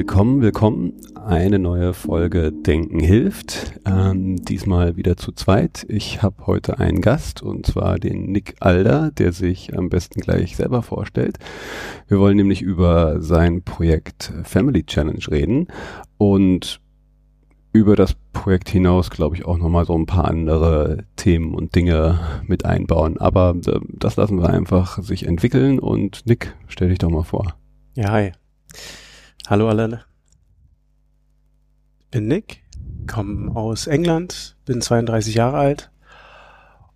Willkommen, willkommen. Eine neue Folge Denken hilft. Diesmal wieder zu zweit. Ich habe heute einen Gast und zwar den Nick Alder, der sich am besten gleich selber vorstellt. Wir wollen nämlich über sein Projekt Family Challenge reden und über das Projekt hinaus, glaube ich, auch nochmal so ein paar andere Themen und Dinge mit einbauen. Aber das lassen wir einfach sich entwickeln und Nick, stell dich doch mal vor. Ja, hi. Hallo alle. Ich bin Nick, komme aus England, bin 32 Jahre alt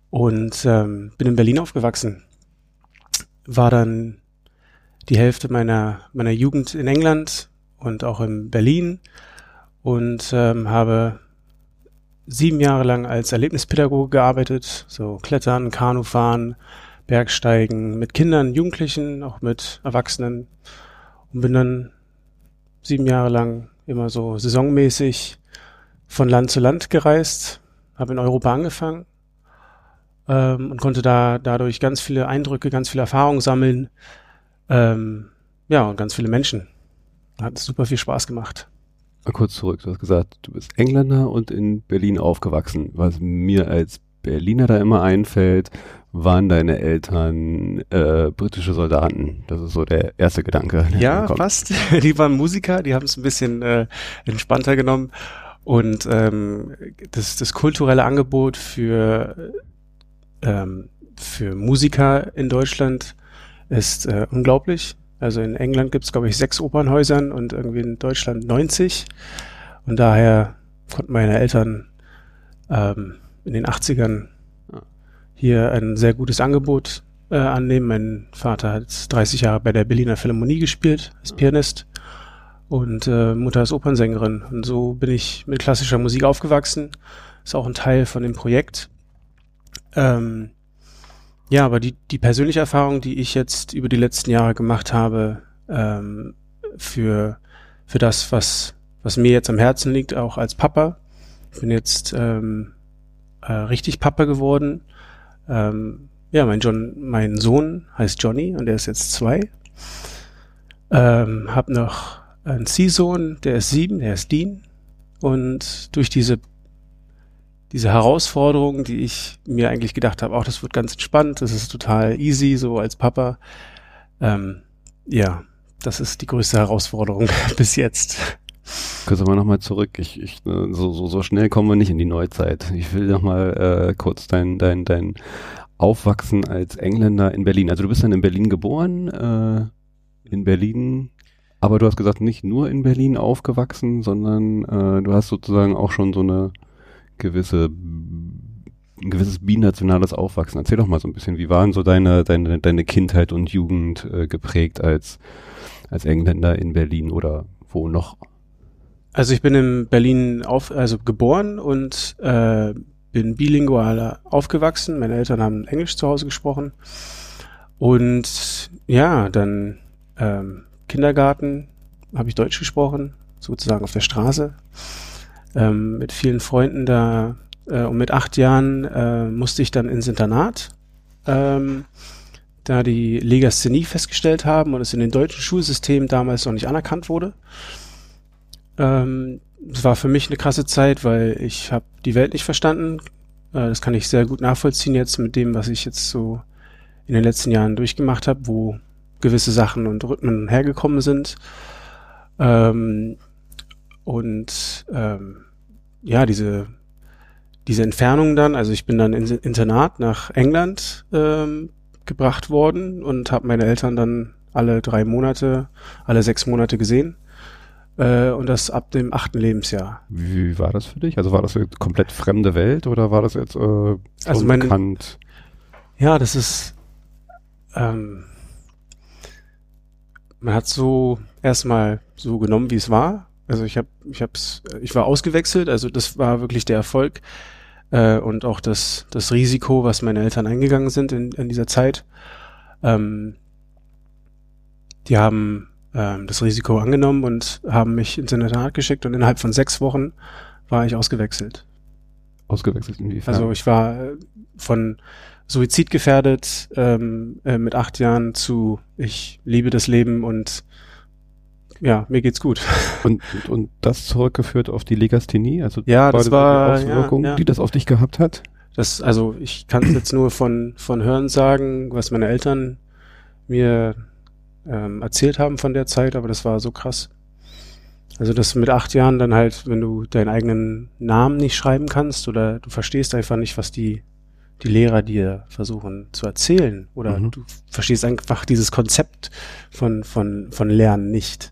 und bin in Berlin aufgewachsen. War dann die Hälfte meiner Jugend in England und auch in Berlin und habe 7 Jahre lang als Erlebnispädagoge gearbeitet, so Klettern, Kanufahren, Bergsteigen mit Kindern, Jugendlichen, auch mit Erwachsenen und bin dann 7 Jahre lang immer so saisonmäßig von Land zu Land gereist, habe in Europa angefangen und konnte dadurch ganz viele Eindrücke, ganz viele Erfahrungen sammeln, und ganz viele Menschen. Hat super viel Spaß gemacht. Mal kurz zurück, du hast gesagt, du bist Engländer und in Berlin aufgewachsen. Was mir als Berliner da immer einfällt, waren deine Eltern britische Soldaten. Das ist so der erste Gedanke. Ja, fast. Die waren Musiker, die haben es ein bisschen entspannter genommen. Und das kulturelle Angebot für Musiker in Deutschland ist unglaublich. Also in England gibt es, glaube ich, 6 Opernhäusern und irgendwie in Deutschland 90. Und daher konnten meine Eltern in den 80ern hier ein sehr gutes Angebot annehmen. Mein Vater hat 30 Jahre bei der Berliner Philharmonie gespielt, als Pianist und Mutter ist Opernsängerin. Und so bin ich mit klassischer Musik aufgewachsen. Ist auch ein Teil von dem Projekt. Aber die persönliche Erfahrung, die ich jetzt über die letzten Jahre gemacht habe, für das, was mir jetzt am Herzen liegt, auch als Papa. Ich bin jetzt richtig Papa geworden. Mein Sohn heißt Johnny und er ist jetzt 2. Hab noch einen Ziehsohn, der ist 7, der ist Dean. Und durch diese Herausforderung, die ich mir eigentlich gedacht habe, das wird ganz entspannt, das ist total easy, so als Papa. Das ist die größte Herausforderung bis jetzt. Kurz aber nochmal zurück. Ich so schnell kommen wir nicht in die Neuzeit. Ich will nochmal kurz dein Aufwachsen als Engländer in Berlin. Also du bist dann in Berlin geboren, aber du hast gesagt, nicht nur in Berlin aufgewachsen, sondern du hast sozusagen auch schon so ein gewisses binationales Aufwachsen. Erzähl doch mal so ein bisschen, wie waren so deine Kindheit und Jugend geprägt als Engländer in Berlin oder wo noch? Also ich bin in Berlin geboren und bin bilingual aufgewachsen. Meine Eltern haben Englisch zu Hause gesprochen. Und ja, dann Kindergarten habe ich Deutsch gesprochen, sozusagen auf der Straße. Mit vielen Freunden da und mit 8 Jahren musste ich dann ins Internat, da die Legasthenie festgestellt haben und es in den deutschen Schulsystemen damals noch nicht anerkannt wurde. Es war für mich eine krasse Zeit, weil ich habe die Welt nicht verstanden. Das kann ich sehr gut nachvollziehen jetzt mit dem, was ich jetzt so in den letzten Jahren durchgemacht habe, wo gewisse Sachen und Rhythmen hergekommen sind. Diese Entfernung dann, also ich bin dann ins Internat nach England gebracht worden und habe meine Eltern dann alle 6 Monate gesehen. Und das ab dem 8. Lebensjahr. Wie war das für dich? Also war das eine komplett fremde Welt oder war das jetzt unbekannt? Das ist man hat so erstmal so genommen, wie es war. Also ich war ausgewechselt, also das war wirklich der Erfolg und auch das Risiko, was meine Eltern eingegangen sind in dieser Zeit. Die haben das Risiko angenommen und haben mich ins Internat geschickt und innerhalb von 6 Wochen war ich ausgewechselt. Ausgewechselt inwiefern? Also ich war von Suizid gefährdet mit 8 Jahren zu ich liebe das Leben und Ja, mir geht's gut. Und das zurückgeführt auf die Legasthenie, also ja, das war die Auswirkung, die das auf dich gehabt hat? Das, also ich kann es jetzt nur von Hören sagen, was meine Eltern mir erzählt haben von der Zeit, aber das war so krass. Also das mit 8 Jahren dann halt, wenn du deinen eigenen Namen nicht schreiben kannst oder du verstehst einfach nicht, was die Lehrer dir versuchen zu erzählen oder du verstehst einfach dieses Konzept von Lernen nicht.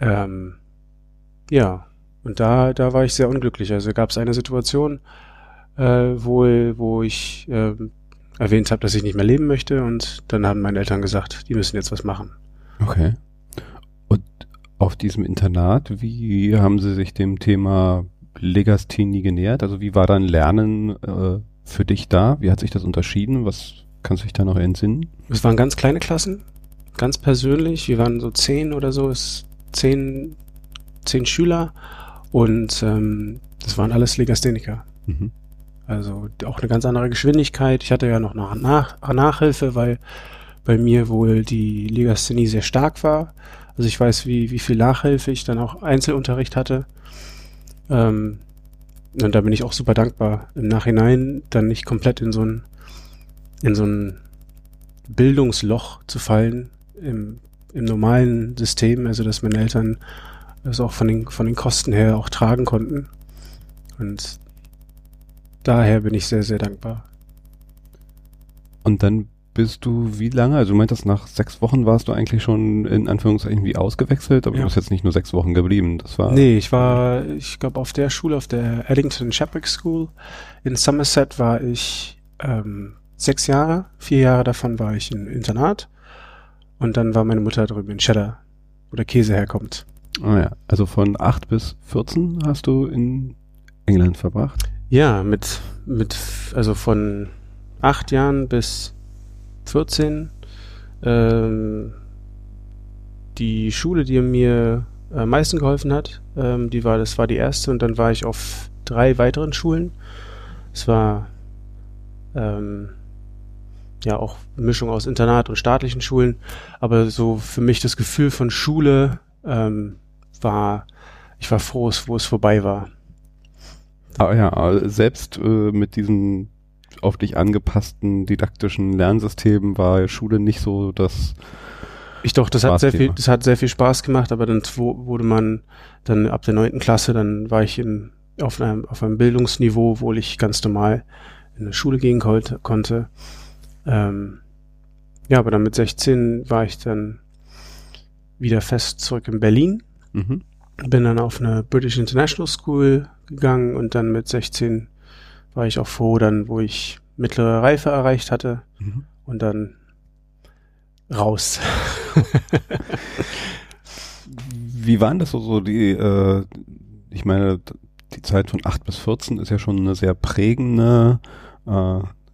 Ja, und da war ich sehr unglücklich. Also gab es eine Situation, wo ich erwähnt habe, dass ich nicht mehr leben möchte, und dann haben meine Eltern gesagt, die müssen jetzt was machen. Okay. Und auf diesem Internat, wie haben Sie sich dem Thema Legasthenie genähert? Also wie war dein Lernen für dich da? Wie hat sich das unterschieden? Was kannst du dich da noch entsinnen? Es waren ganz kleine Klassen, ganz persönlich. Wir waren so 10 oder so, 10 Schüler, und das waren alles Legastheniker. Mhm. Also auch eine ganz andere Geschwindigkeit. Ich hatte ja noch eine Nachhilfe, weil bei mir wohl die Legasthenie sehr stark war. Also ich weiß, wie viel Nachhilfe ich dann auch Einzelunterricht hatte. Und da bin ich auch super dankbar, im Nachhinein dann nicht komplett in so ein Bildungsloch zu fallen im normalen System, also dass meine Eltern das auch von den Kosten her auch tragen konnten. Und daher bin ich sehr, sehr dankbar. Und dann bist du wie lange? Also du meintest, nach 6 Wochen warst du eigentlich schon in Anführungszeichen wie ausgewechselt, aber du bist jetzt nicht nur 6 Wochen geblieben. Das war. Nee, ich glaube auf der Schule, auf der Edington Shapwick School in Somerset war ich 6 Jahre, 4 Jahre davon war ich im Internat, und dann war meine Mutter drüben in Cheddar, wo der Käse herkommt. Ah ja, also von 8 bis 14 hast du in England verbracht? Ja, also von 8 Jahren bis 14. Die Schule, die mir am meisten geholfen hat, das war die erste, und dann war ich auf 3 weiteren Schulen. Es war auch Mischung aus Internat und staatlichen Schulen, aber so für mich das Gefühl von Schule ich war froh, wo es vorbei war. Ah ja, selbst mit diesen auf dich angepassten didaktischen Lernsystemen war Schule nicht so das. Das hat sehr viel Spaß gemacht, aber dann wurde man dann ab der 9. Klasse, dann war ich auf einem Bildungsniveau, wo ich ganz normal in eine Schule gehen konnte. Aber dann mit 16 war ich dann wieder fest zurück in Berlin. Mhm. Bin dann auf eine British International School gegangen, und dann mit 16 war ich auch froh, dann, wo ich mittlere Reife erreicht hatte, und dann raus. Wie waren das so die, ich meine, die Zeit von 8 bis 14 ist ja schon eine sehr prägende,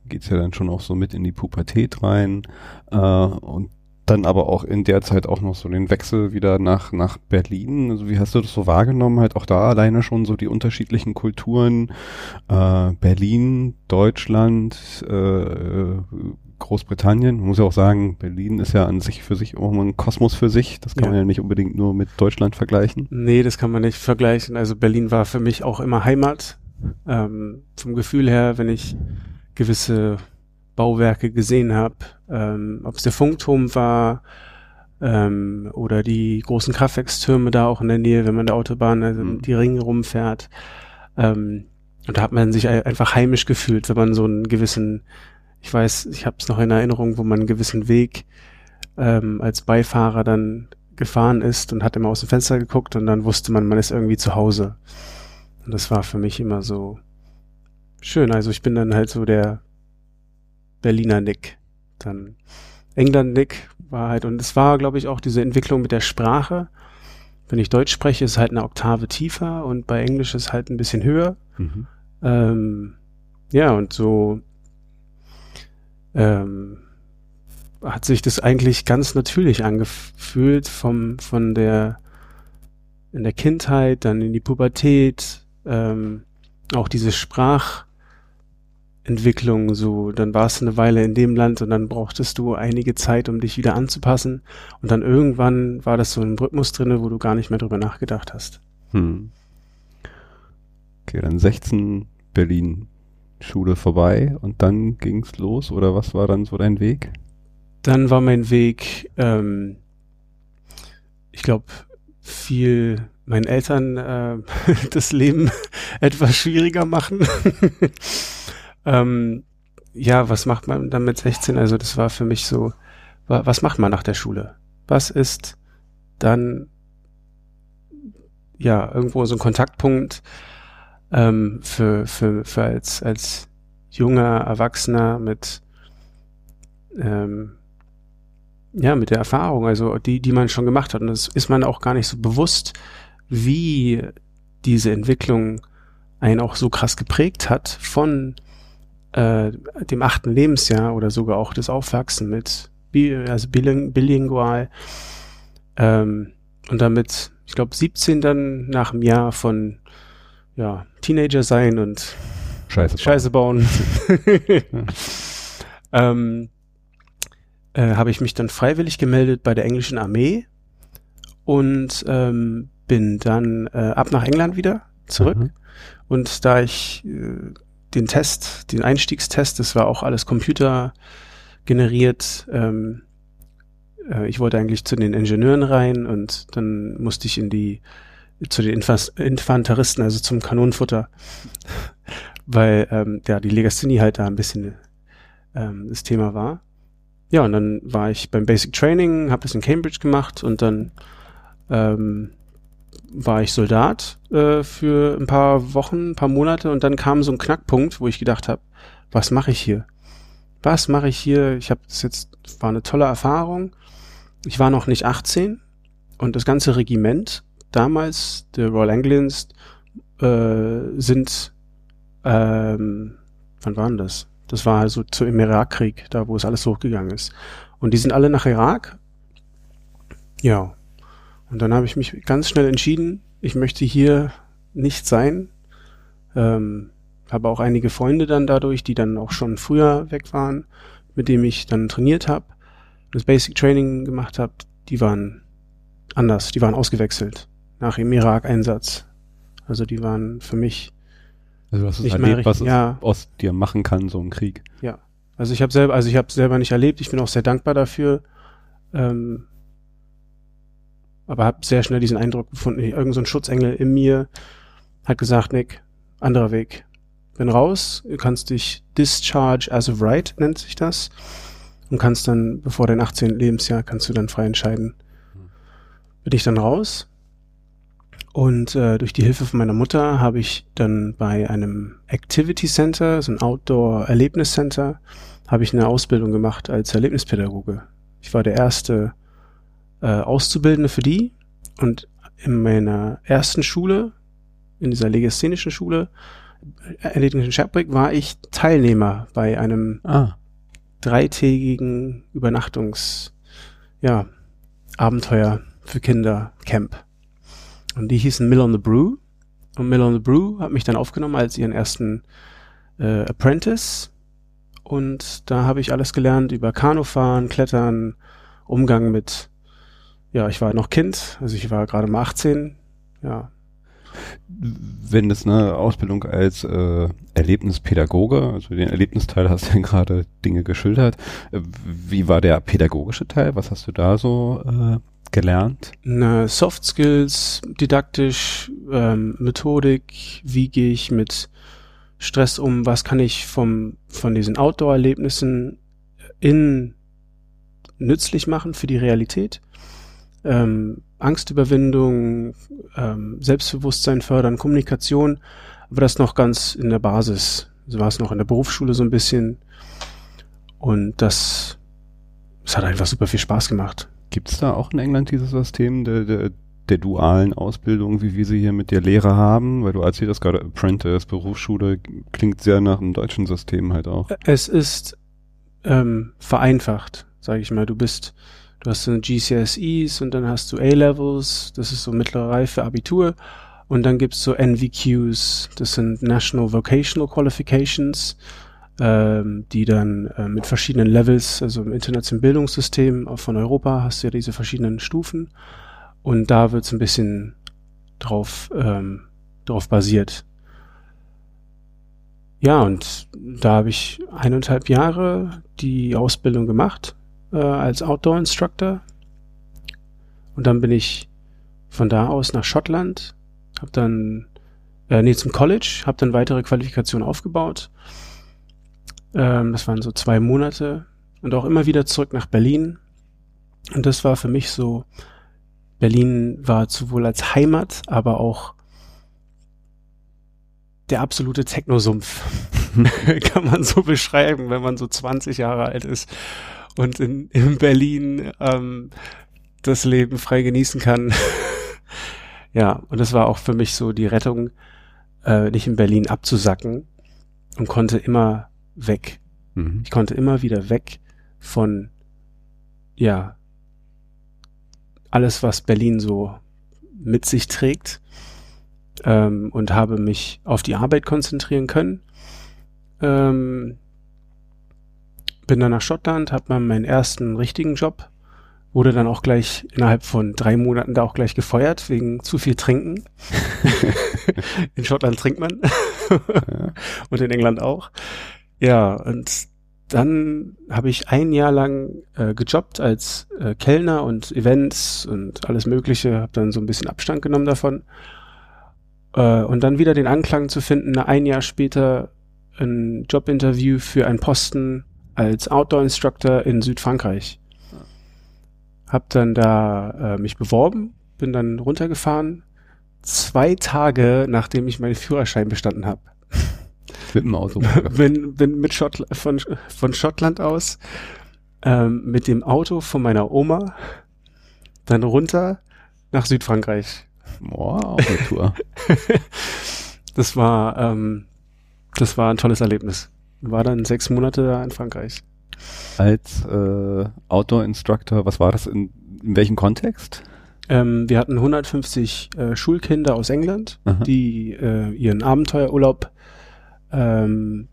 geht's ja dann schon auch so mit in die Pubertät rein, und dann aber auch in der Zeit auch noch so den Wechsel wieder nach Berlin. Also wie hast du das so wahrgenommen? Halt auch da alleine schon so die unterschiedlichen Kulturen, Berlin, Deutschland, Großbritannien. Man muss ja auch sagen, Berlin ist ja an sich für sich auch mal ein Kosmos für sich. Das kann man ja nicht unbedingt nur mit Deutschland vergleichen. Nee, das kann man nicht vergleichen. Also Berlin war für mich auch immer Heimat. Vom Gefühl her, wenn ich gewisse Bauwerke gesehen habe, ob es der Funkturm war oder die großen Kraftwerkstürme da auch in der Nähe, wenn man der Autobahn die Ringe rumfährt. Und da hat man sich einfach heimisch gefühlt, wenn man so einen gewissen, ich habe es noch in Erinnerung, wo man einen gewissen Weg als Beifahrer dann gefahren ist und hat immer aus dem Fenster geguckt, und dann wusste man, man ist irgendwie zu Hause. Und das war für mich immer so schön. Also ich bin dann halt so der Berliner Nick, dann England Nick war halt, und es war, glaube ich, auch diese Entwicklung mit der Sprache. Wenn ich Deutsch spreche, ist halt eine Oktave tiefer, und bei Englisch ist halt ein bisschen höher. Mhm. Und so hat sich das eigentlich ganz natürlich angefühlt in der Kindheit, dann in die Pubertät, auch diese Sprach Entwicklung so, dann warst du eine Weile in dem Land und dann brauchtest du einige Zeit, um dich wieder anzupassen und dann irgendwann war das so ein Rhythmus drin, wo du gar nicht mehr drüber nachgedacht hast. Hm. Okay, dann 16 Berlin Schule vorbei und dann ging's los oder was war dann so dein Weg? Dann war mein Weg, ich glaube, viel meinen Eltern das Leben etwas schwieriger machen. Ja, was macht man dann mit 16? Also das war für mich so, was macht man nach der Schule? Was ist dann ja irgendwo so ein Kontaktpunkt für als junger Erwachsener mit ja, mit der Erfahrung, also die man schon gemacht hat. Und das ist man auch gar nicht so bewusst, wie diese Entwicklung einen auch so krass geprägt hat von dem 8. Lebensjahr oder sogar auch das Aufwachsen mit bilingual und damit, ich glaube, 17 dann nach einem Jahr von ja, Teenager sein und Scheiße bauen. Habe ich mich dann freiwillig gemeldet bei der englischen Armee und bin dann ab nach England wieder zurück. Mhm. Und da ich den Einstiegstest, das war auch alles computergeneriert. Ich wollte eigentlich zu den Ingenieuren rein und dann musste ich zu den Infanteristen, also zum Kanonenfutter, weil ja die Legasthenie halt da ein bisschen das Thema war. Ja, und dann war ich beim Basic Training, habe das in Cambridge gemacht und dann war ich Soldat für ein paar Wochen, ein paar Monate und dann kam so ein Knackpunkt, wo ich gedacht habe, was mache ich hier? Was mache ich hier? Ich habe das jetzt, war eine tolle Erfahrung. Ich war noch nicht 18 und das ganze Regiment damals, der Royal Anglians, sind, wann waren das? Das war also im Irakkrieg, da wo es alles hochgegangen ist. Und die sind alle nach Irak. Ja. Und dann habe ich mich ganz schnell entschieden, ich möchte hier nicht sein. Habe auch einige Freunde dann dadurch, die dann auch schon früher weg waren, mit denen ich dann trainiert habe, das Basic Training gemacht habe. Die waren anders, die waren ausgewechselt nach dem Irak-Einsatz. Also die waren für mich... Also du hast es erlebt, was es aus dir machen kann, so ein Krieg. Ja, also ich habe selber nicht erlebt. Ich bin auch sehr dankbar dafür. Aber habe sehr schnell diesen Eindruck gefunden, irgend so ein Schutzengel in mir hat gesagt, Nick, anderer Weg. Bin raus, du kannst dich discharge as of right, nennt sich das. Und kannst dann, bevor dein 18. Lebensjahr, kannst du dann frei entscheiden. Bin ich dann raus. Und durch die Hilfe von meiner Mutter habe ich dann bei einem Activity Center, so ein Outdoor-Erlebnis-Center, habe ich eine Ausbildung gemacht als Erlebnispädagoge. Ich war der erste Auszubildende für die und in meiner ersten Schule, in dieser legasthenischen Schule, Edington Shapwick, war ich Teilnehmer bei einem dreitägigen Übernachtungsabenteuer für Kinder, Camp. Und die hießen Mill on the Brew. Und Mill on the Brew hat mich dann aufgenommen als ihren ersten Apprentice. Und da habe ich alles gelernt über Kanufahren, Klettern, Umgang mit, ja, ich war noch Kind, also ich war gerade mal 18, ja. Wenn das eine Ausbildung als Erlebnispädagoge, also den Erlebnisteil hast du ja gerade Dinge geschildert, wie war der pädagogische Teil? Was hast du da so gelernt? Na, Soft Skills, didaktisch, Methodik, wie gehe ich mit Stress um, was kann ich von diesen Outdoor-Erlebnissen nützlich machen für die Realität, Angstüberwindung, Selbstbewusstsein fördern, Kommunikation, aber das noch ganz in der Basis. So war es noch in der Berufsschule so ein bisschen und das hat einfach super viel Spaß gemacht. Gibt es da auch in England dieses System der dualen Ausbildung, wie wir sie hier mit der Lehre haben? Weil du erzählst gerade Apprentice, Berufsschule, klingt sehr nach dem deutschen System halt auch. Es ist vereinfacht, sage ich mal. Du hast so GCSEs und dann hast du A-Levels, das ist so mittlere Reife, Abitur. Und dann gibt's so NVQs, das sind National Vocational Qualifications. die dann mit verschiedenen Levels, also im internationalen Bildungssystem von Europa hast du ja diese verschiedenen Stufen, und da wird es ein bisschen drauf basiert. Ja, und da habe ich 1,5 Jahre die Ausbildung gemacht als Outdoor-Instructor, und dann bin ich von da aus nach Schottland, habe dann zum College, habe dann weitere Qualifikationen aufgebaut. Das waren so 2 Monate und auch immer wieder zurück nach Berlin. Und das war für mich so, Berlin war sowohl als Heimat, aber auch der absolute Technosumpf, kann man so beschreiben, wenn man so 20 Jahre alt ist und in Berlin das Leben frei genießen kann. Ja, und das war auch für mich so die Rettung, nicht in Berlin abzusacken, und konnte immer weg. Mhm. Ich konnte immer wieder weg von, ja, alles, was Berlin so mit sich trägt, und habe mich auf die Arbeit konzentrieren können. Bin dann nach Schottland, habe mal meinen ersten richtigen Job, wurde dann auch gleich innerhalb von 3 Monaten da auch gleich gefeuert, wegen zu viel Trinken. In Schottland trinkt man und in England auch. Ja, und dann habe ich 1 Jahr lang gejobbt als Kellner und Events und alles Mögliche, habe dann so ein bisschen Abstand genommen davon. Und dann wieder den Anklang zu finden, 1 Jahr später ein Jobinterview für einen Posten als Outdoor-Instructor in Südfrankreich. Hab dann da mich beworben, bin dann runtergefahren, 2 Tage, nachdem ich meinen Führerschein bestanden habe. Mit dem Auto. Bin mit von Schottland aus mit dem Auto von meiner Oma dann runter nach Südfrankreich. Boah, auf eine Tour. Das war ein tolles Erlebnis. War dann 6 Monate da in Frankreich. Als Outdoor-Instructor, was war das, in welchem Kontext? Wir hatten 150 Schulkinder aus England, aha, die ihren Abenteuerurlaub von,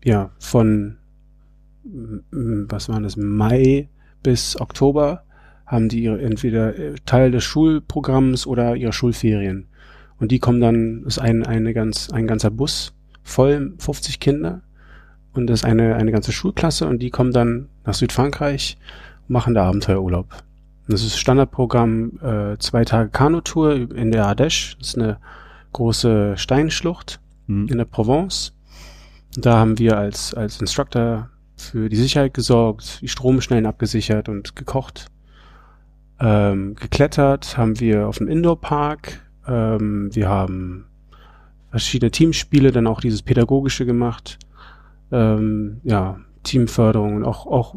was waren das, Mai bis Oktober haben die entweder Teil des Schulprogramms oder ihre Schulferien. Und die kommen dann, ist ein ganzer Bus voll, 50 Kinder, und das ist eine ganze Schulklasse, und die kommen dann nach Südfrankreich und machen da Abenteuerurlaub. Und das ist Standardprogramm, 2 Tage Kanutour in der Ardèche, das ist eine große Steinschlucht in der Provence. Da haben wir als Instructor für die Sicherheit gesorgt, die Stromschnellen abgesichert und gekocht. Geklettert haben wir auf dem Indoor-Park. Wir haben verschiedene Teamspiele, dann auch dieses Pädagogische gemacht. Teamförderung und auch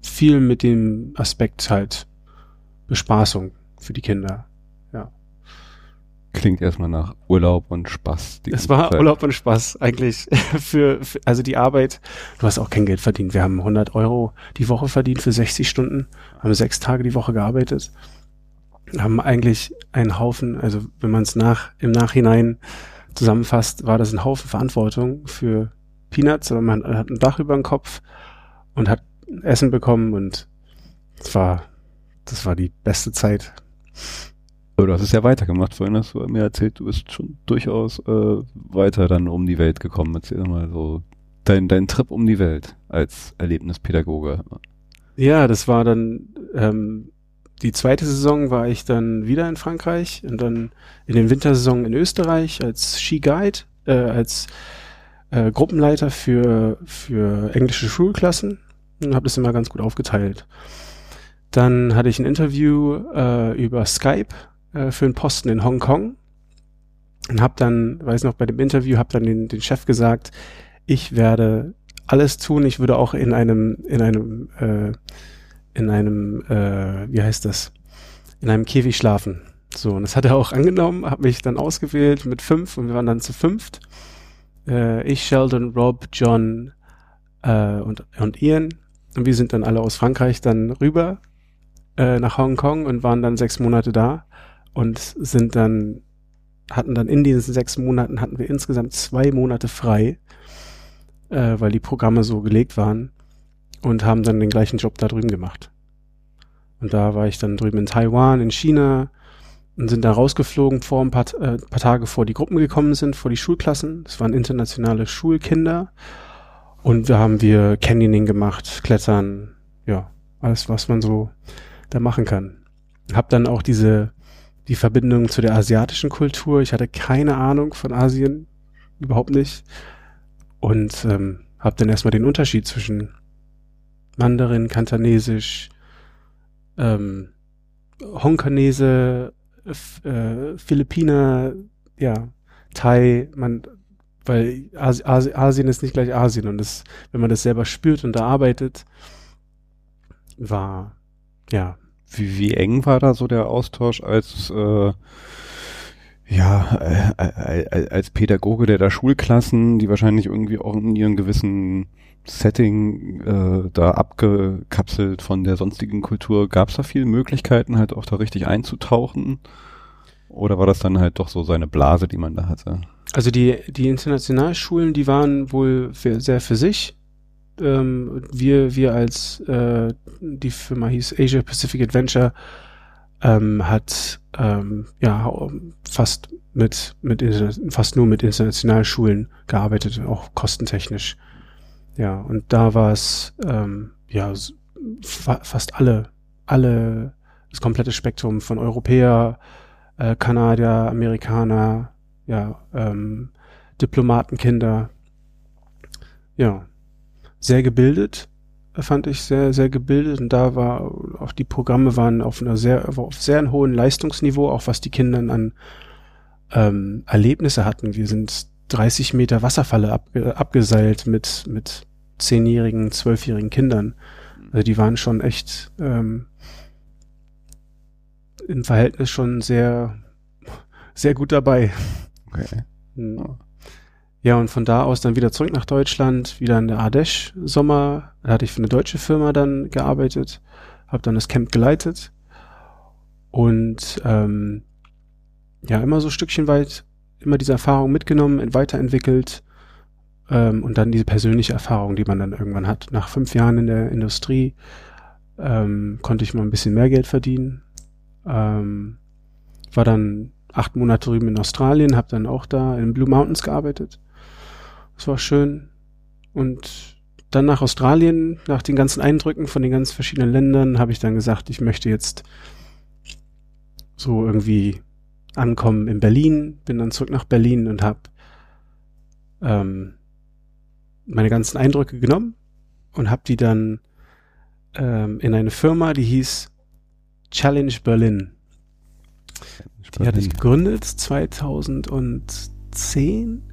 viel mit dem Aspekt halt Bespaßung für die Kinder. Ja. Klingt erstmal nach Urlaub und Spaß. Es war Zeit. Urlaub und Spaß eigentlich für also die Arbeit. Du hast auch kein Geld verdient. Wir haben 100 Euro die Woche verdient für 60 Stunden, haben 6 Tage die Woche gearbeitet, haben eigentlich einen Haufen, also wenn man es im Nachhinein zusammenfasst, war das ein Haufen Verantwortung für Peanuts, aber man hat ein Dach über dem Kopf und hat Essen bekommen, und das war die beste Zeit. Du hast es ja weitergemacht. Vorhin hast du mir erzählt, du bist schon durchaus weiter dann um die Welt gekommen. Erzähl mal so dein Trip um die Welt als Erlebnispädagoge. Ja, das war dann die zweite Saison, war ich dann wieder in Frankreich und dann in den Wintersaison in Österreich als Skiguide, als Gruppenleiter für englische Schulklassen, und habe das immer ganz gut aufgeteilt. Dann hatte ich ein Interview über Skype für einen Posten in Hongkong, und habe dann, weiß noch, bei dem Interview habe dann den Chef gesagt, ich werde alles tun, ich würde auch in einem Käfig schlafen. So, und das hat er auch angenommen, hat mich dann ausgewählt mit 5, und wir waren dann zu 5. Ich, Sheldon, Rob, John und Ian, und wir sind dann alle aus Frankreich dann rüber nach Hongkong und waren dann 6 Monate da, und hatten dann in diesen 6 Monaten hatten wir insgesamt 2 Monate frei, weil die Programme so gelegt waren, und haben dann den gleichen Job da drüben gemacht. Und da war ich dann drüben in Taiwan, in China, und sind da rausgeflogen, vor ein paar Tage vor die Gruppen gekommen sind, vor die Schulklassen. Das waren internationale Schulkinder. Und da haben wir Canyoning gemacht, Klettern, ja, alles, was man so da machen kann. Hab dann auch die Verbindung zu der asiatischen Kultur. Ich hatte keine Ahnung von Asien, überhaupt nicht. Und hab dann erstmal den Unterschied zwischen Mandarin, Kantonesisch, Hongkonese, Philippiner, ja, Thai, weil Asien ist nicht gleich Asien, und das, wenn man das selber spürt und da arbeitet, war, ja. Wie eng war da so der Austausch als Pädagoge, der da Schulklassen, die wahrscheinlich irgendwie auch in ihrem gewissen Setting da abgekapselt von der sonstigen Kultur, gab es da viele Möglichkeiten, halt auch da richtig einzutauchen? Oder war das dann halt doch so seine Blase, die man da hatte? Also die Internationalschulen, die waren wohl sehr für sich. Wir als die Firma hieß Asia Pacific Adventure, fast nur mit Internationalschulen gearbeitet, auch kostentechnisch. Ja, und da war es fast alle, das komplette Spektrum von Europäer, Kanadier, Amerikaner, ja, Diplomatenkinder, ja, sehr gebildet, fand ich, sehr, sehr gebildet, und da war, auch die Programme waren auf sehr hohem Leistungsniveau, auch was die Kinder an Erlebnisse hatten. Wir sind 30 Meter Wasserfalle abgeseilt mit 10-jährigen, 12-jährigen Kindern. Also die waren schon echt im Verhältnis schon sehr, sehr gut dabei. Okay. Ja. Ja, und von da aus dann wieder zurück nach Deutschland, wieder in der Ardèche Sommer. Da hatte ich für eine deutsche Firma dann gearbeitet, habe dann das Camp geleitet und immer so Stückchen weit, immer diese Erfahrung mitgenommen, weiterentwickelt und dann diese persönliche Erfahrung, die man dann irgendwann hat. Nach 5 Jahren in der Industrie konnte ich mal ein bisschen mehr Geld verdienen. War dann 8 Monate drüben in Australien, habe dann auch da in Blue Mountains gearbeitet. Das war schön. Und dann nach Australien, nach den ganzen Eindrücken von den ganz verschiedenen Ländern, habe ich dann gesagt, ich möchte jetzt so irgendwie ankommen in Berlin. Bin dann zurück nach Berlin und habe meine ganzen Eindrücke genommen und habe die dann in eine Firma, die hieß Challenge Berlin. Die hatte ich gegründet 2010.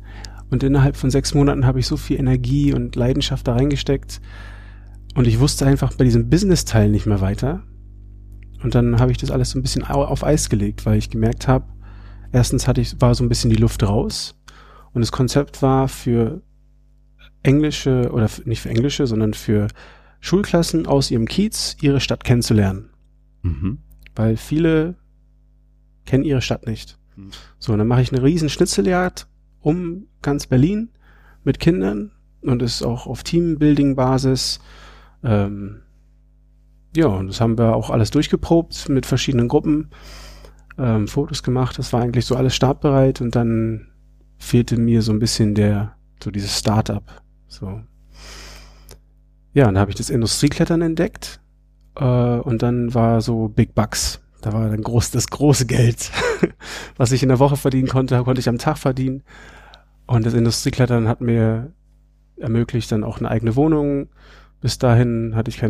Und innerhalb von 6 Monaten habe ich so viel Energie und Leidenschaft da reingesteckt. Und ich wusste einfach bei diesem Business-Teil nicht mehr weiter. Und dann habe ich das alles so ein bisschen auf Eis gelegt, weil ich gemerkt habe, erstens war so ein bisschen die Luft raus. Und das Konzept war für englische, oder nicht für englische, sondern für Schulklassen aus ihrem Kiez, ihre Stadt kennenzulernen. Mhm. Weil viele kennen ihre Stadt nicht. Mhm. So, und dann mache ich eine riesen Schnitzeljagd um ganz Berlin mit Kindern, und ist auch auf Teambuilding-Basis. Ja, und das haben wir auch alles durchgeprobt mit verschiedenen Gruppen, Fotos gemacht, das war eigentlich so alles startbereit, und dann fehlte mir so ein bisschen so dieses Start-up. So. Ja, und dann habe ich das Industrieklettern entdeckt, und dann war so Big Bucks. Da war dann das große Geld, was ich in der Woche verdienen konnte, konnte ich am Tag verdienen. Und das Industrieklettern hat mir ermöglicht, dann auch eine eigene Wohnung. Bis dahin hatte ich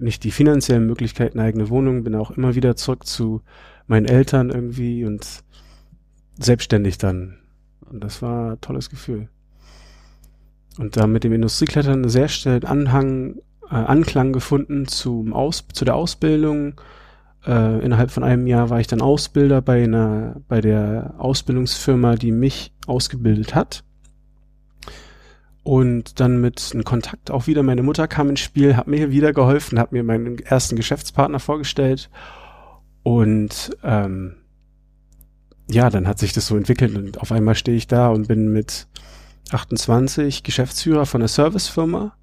nicht die finanziellen Möglichkeiten, eine eigene Wohnung. Bin auch immer wieder zurück zu meinen Eltern irgendwie und selbstständig dann. Und das war ein tolles Gefühl. Und da mit dem Industrieklettern einen sehr schnellen Anklang gefunden zu der Ausbildung. Innerhalb von einem Jahr war ich dann Ausbilder bei der Ausbildungsfirma, die mich ausgebildet hat. Und dann mit einem Kontakt auch wieder, meine Mutter kam ins Spiel, hat mir wieder geholfen, hat mir meinen ersten Geschäftspartner vorgestellt. Und dann hat sich das so entwickelt, und auf einmal stehe ich da und bin mit 28, Geschäftsführer von einer Servicefirma.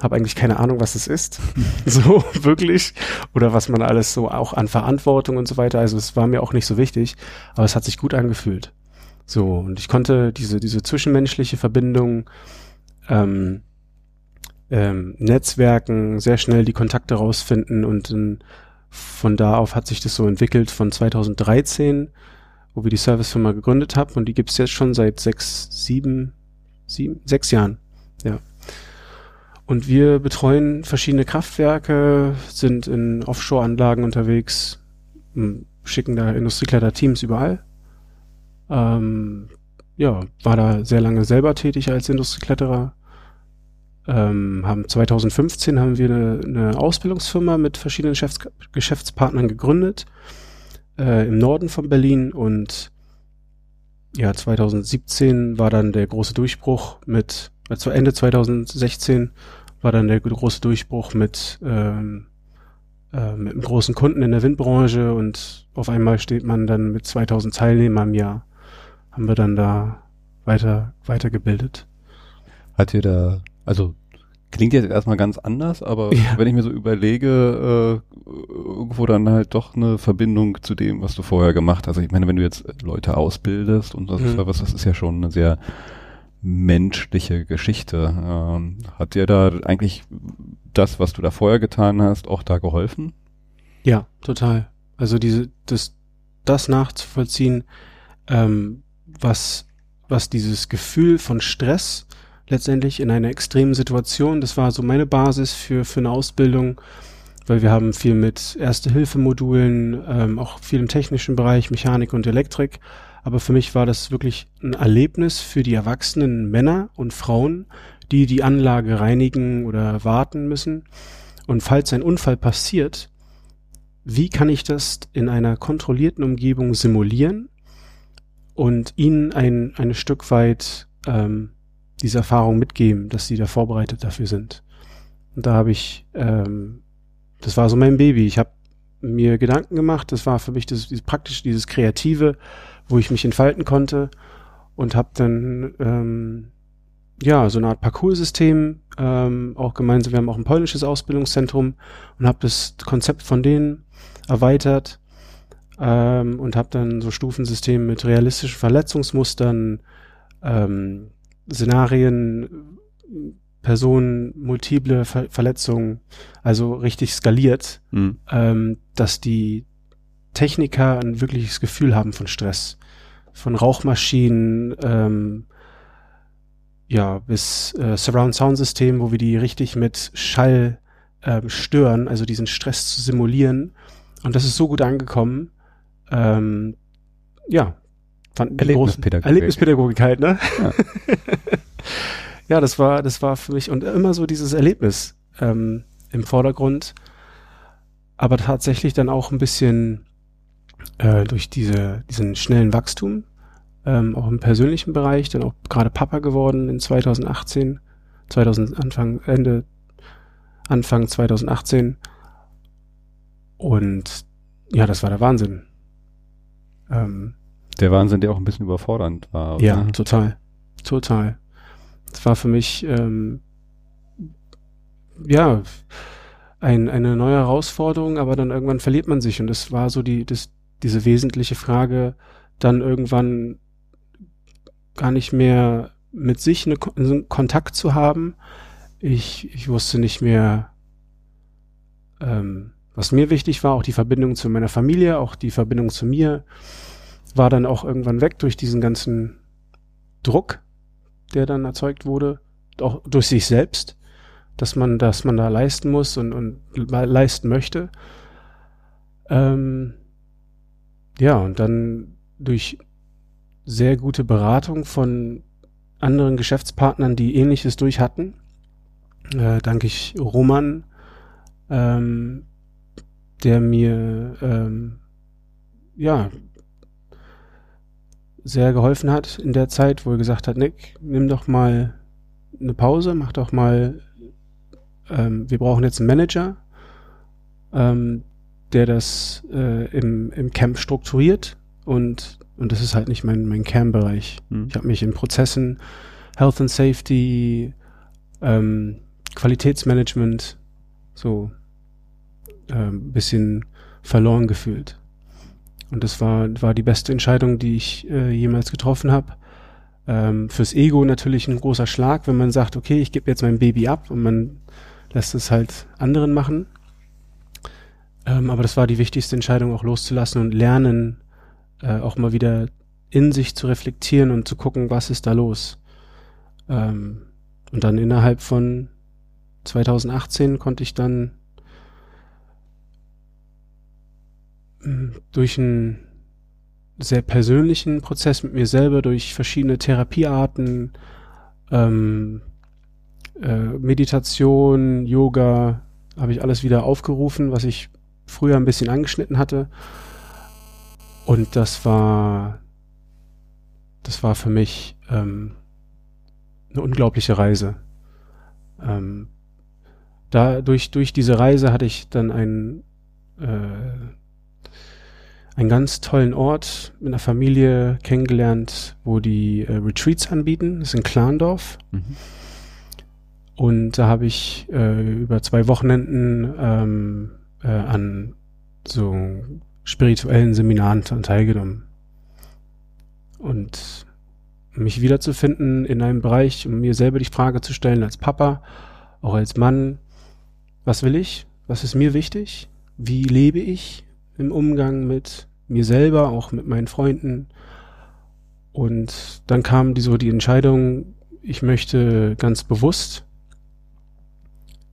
Habe eigentlich keine Ahnung, was es ist, so wirklich, oder was man alles so auch an Verantwortung und so weiter, also es war mir auch nicht so wichtig, aber es hat sich gut angefühlt. So, und ich konnte diese zwischenmenschliche Verbindung, Netzwerken, sehr schnell die Kontakte rausfinden und von da auf hat sich das so entwickelt von 2013, wo wir die Servicefirma gegründet haben und die gibt es jetzt schon seit sechs Jahren, ja. Und wir betreuen verschiedene Kraftwerke, sind in Offshore-Anlagen unterwegs, schicken da Industriekletterteams überall. Ja, war da sehr lange selber tätig als Industriekletterer. Haben 2015 haben wir eine Ausbildungsfirma mit verschiedenen Geschäftspartnern gegründet, im Norden von Berlin. Und ja, 2017 war dann der große Durchbruch mit zu Ende 2016 war dann der große Durchbruch mit einem großen Kunden in der Windbranche und auf einmal steht man dann mit 2000 Teilnehmern im Jahr. Haben wir dann da weitergebildet. Hat ihr da, also klingt jetzt erstmal ganz anders, aber ja, wenn ich mir so überlege, irgendwo dann halt doch eine Verbindung zu dem, was du vorher gemacht hast. Also ich meine, wenn du jetzt Leute ausbildest und das ist was, das ist ja schon eine sehr menschliche Geschichte. Hat dir da eigentlich das, was du da vorher getan hast, auch da geholfen? Ja, total. Also das nachzuvollziehen, was dieses Gefühl von Stress letztendlich in einer extremen Situation, das war so meine Basis für eine Ausbildung, weil wir haben viel mit Erste-Hilfe-Modulen, auch viel im technischen Bereich, Mechanik und Elektrik. Aber für mich war das wirklich ein Erlebnis für die erwachsenen Männer und Frauen, die die Anlage reinigen oder warten müssen. Und falls ein Unfall passiert, wie kann ich das in einer kontrollierten Umgebung simulieren und ihnen ein Stück weit diese Erfahrung mitgeben, dass sie da vorbereitet dafür sind. Und da habe ich, das war so mein Baby, ich habe mir Gedanken gemacht, das war für mich dieses Kreative, wo ich mich entfalten konnte und habe dann ja so eine Art Parcours-System auch gemeinsam, wir haben auch ein polnisches Ausbildungszentrum und habe das Konzept von denen erweitert und habe dann so Stufensystem mit realistischen Verletzungsmustern, Szenarien, Personen, multiple Verletzungen, also richtig skaliert, dass die Techniker ein wirkliches Gefühl haben von Stress, von Rauchmaschinen, ja, bis Surround-Sound-System, wo wir die richtig mit Schall stören, also diesen Stress zu simulieren. Und das ist so gut angekommen. Ja, Erlebnispädagogik. Erlebnispädagogik halt, ne? Ja. Ja, das war für mich und immer so dieses Erlebnis im Vordergrund, aber tatsächlich dann auch ein bisschen durch diesen schnellen Wachstum, auch im persönlichen Bereich, dann auch gerade Papa geworden in 2018, Anfang 2018 und ja, das war der Wahnsinn. Der Wahnsinn, der auch ein bisschen überfordernd war, oder? Ja, total, total. Es war für mich ja eine neue Herausforderung, aber dann irgendwann verliert man sich und das war so diese wesentliche Frage, dann irgendwann gar nicht mehr mit sich einen Kontakt zu haben. Ich wusste nicht mehr, was mir wichtig war, auch die Verbindung zu meiner Familie, auch die Verbindung zu mir, war dann auch irgendwann weg durch diesen ganzen Druck, der dann erzeugt wurde, auch durch sich selbst, dass man da leisten muss und leisten möchte. Ja, und dann durch sehr gute Beratung von anderen Geschäftspartnern, die Ähnliches durch hatten, danke ich Roman, der mir ja sehr geholfen hat in der Zeit, wo er gesagt hat, Nick, nimm doch mal eine Pause, mach doch mal, wir brauchen jetzt einen Manager, der das im Camp strukturiert und das ist halt nicht mein Kernbereich. Ich habe mich in Prozessen, Health and Safety, Qualitätsmanagement, so ein bisschen verloren gefühlt. Und das war die beste Entscheidung, die ich jemals getroffen habe. Fürs Ego natürlich ein großer Schlag, wenn man sagt, okay, ich gebe jetzt mein Baby ab und man lässt es halt anderen machen. Aber das war die wichtigste Entscheidung, auch loszulassen und lernen, auch mal wieder in sich zu reflektieren und zu gucken, was ist da los. Und dann innerhalb von 2018 konnte ich dann durch einen sehr persönlichen Prozess mit mir selber, durch verschiedene Therapiearten, Meditation, Yoga, habe ich alles wieder aufgerufen, was ich früher ein bisschen angeschnitten hatte. Und das war für mich eine unglaubliche Reise. Durch diese Reise hatte ich dann einen ganz tollen Ort mit einer Familie kennengelernt, wo die Retreats anbieten. Das ist in Klarendorf. Mhm. Und da habe ich über 2 Wochenenden an so spirituellen Seminaren teilgenommen. Und mich wiederzufinden in einem Bereich, um mir selber die Frage zu stellen, als Papa, auch als Mann, was will ich? Was ist mir wichtig? Wie lebe ich im Umgang mit mir selber, auch mit meinen Freunden? Und dann kam die Entscheidung, ich möchte ganz bewusst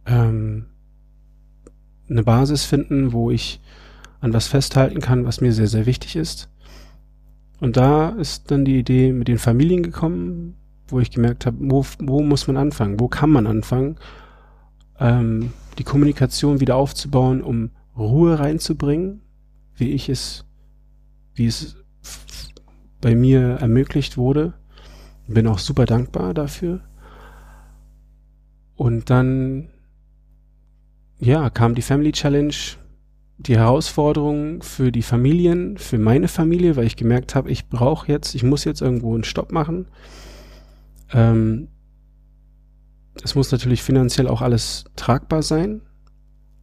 eine Basis finden, wo ich an was festhalten kann, was mir sehr, sehr wichtig ist. Und da ist dann die Idee mit den Familien gekommen, wo ich gemerkt habe, wo muss man anfangen, wo kann man anfangen, die Kommunikation wieder aufzubauen, um Ruhe reinzubringen, wie es bei mir ermöglicht wurde. Bin auch super dankbar dafür. Und dann kam die Family Challenge, die Herausforderung für die Familien, für meine Familie, weil ich gemerkt habe, ich muss jetzt irgendwo einen Stopp machen. Es muss natürlich finanziell auch alles tragbar sein,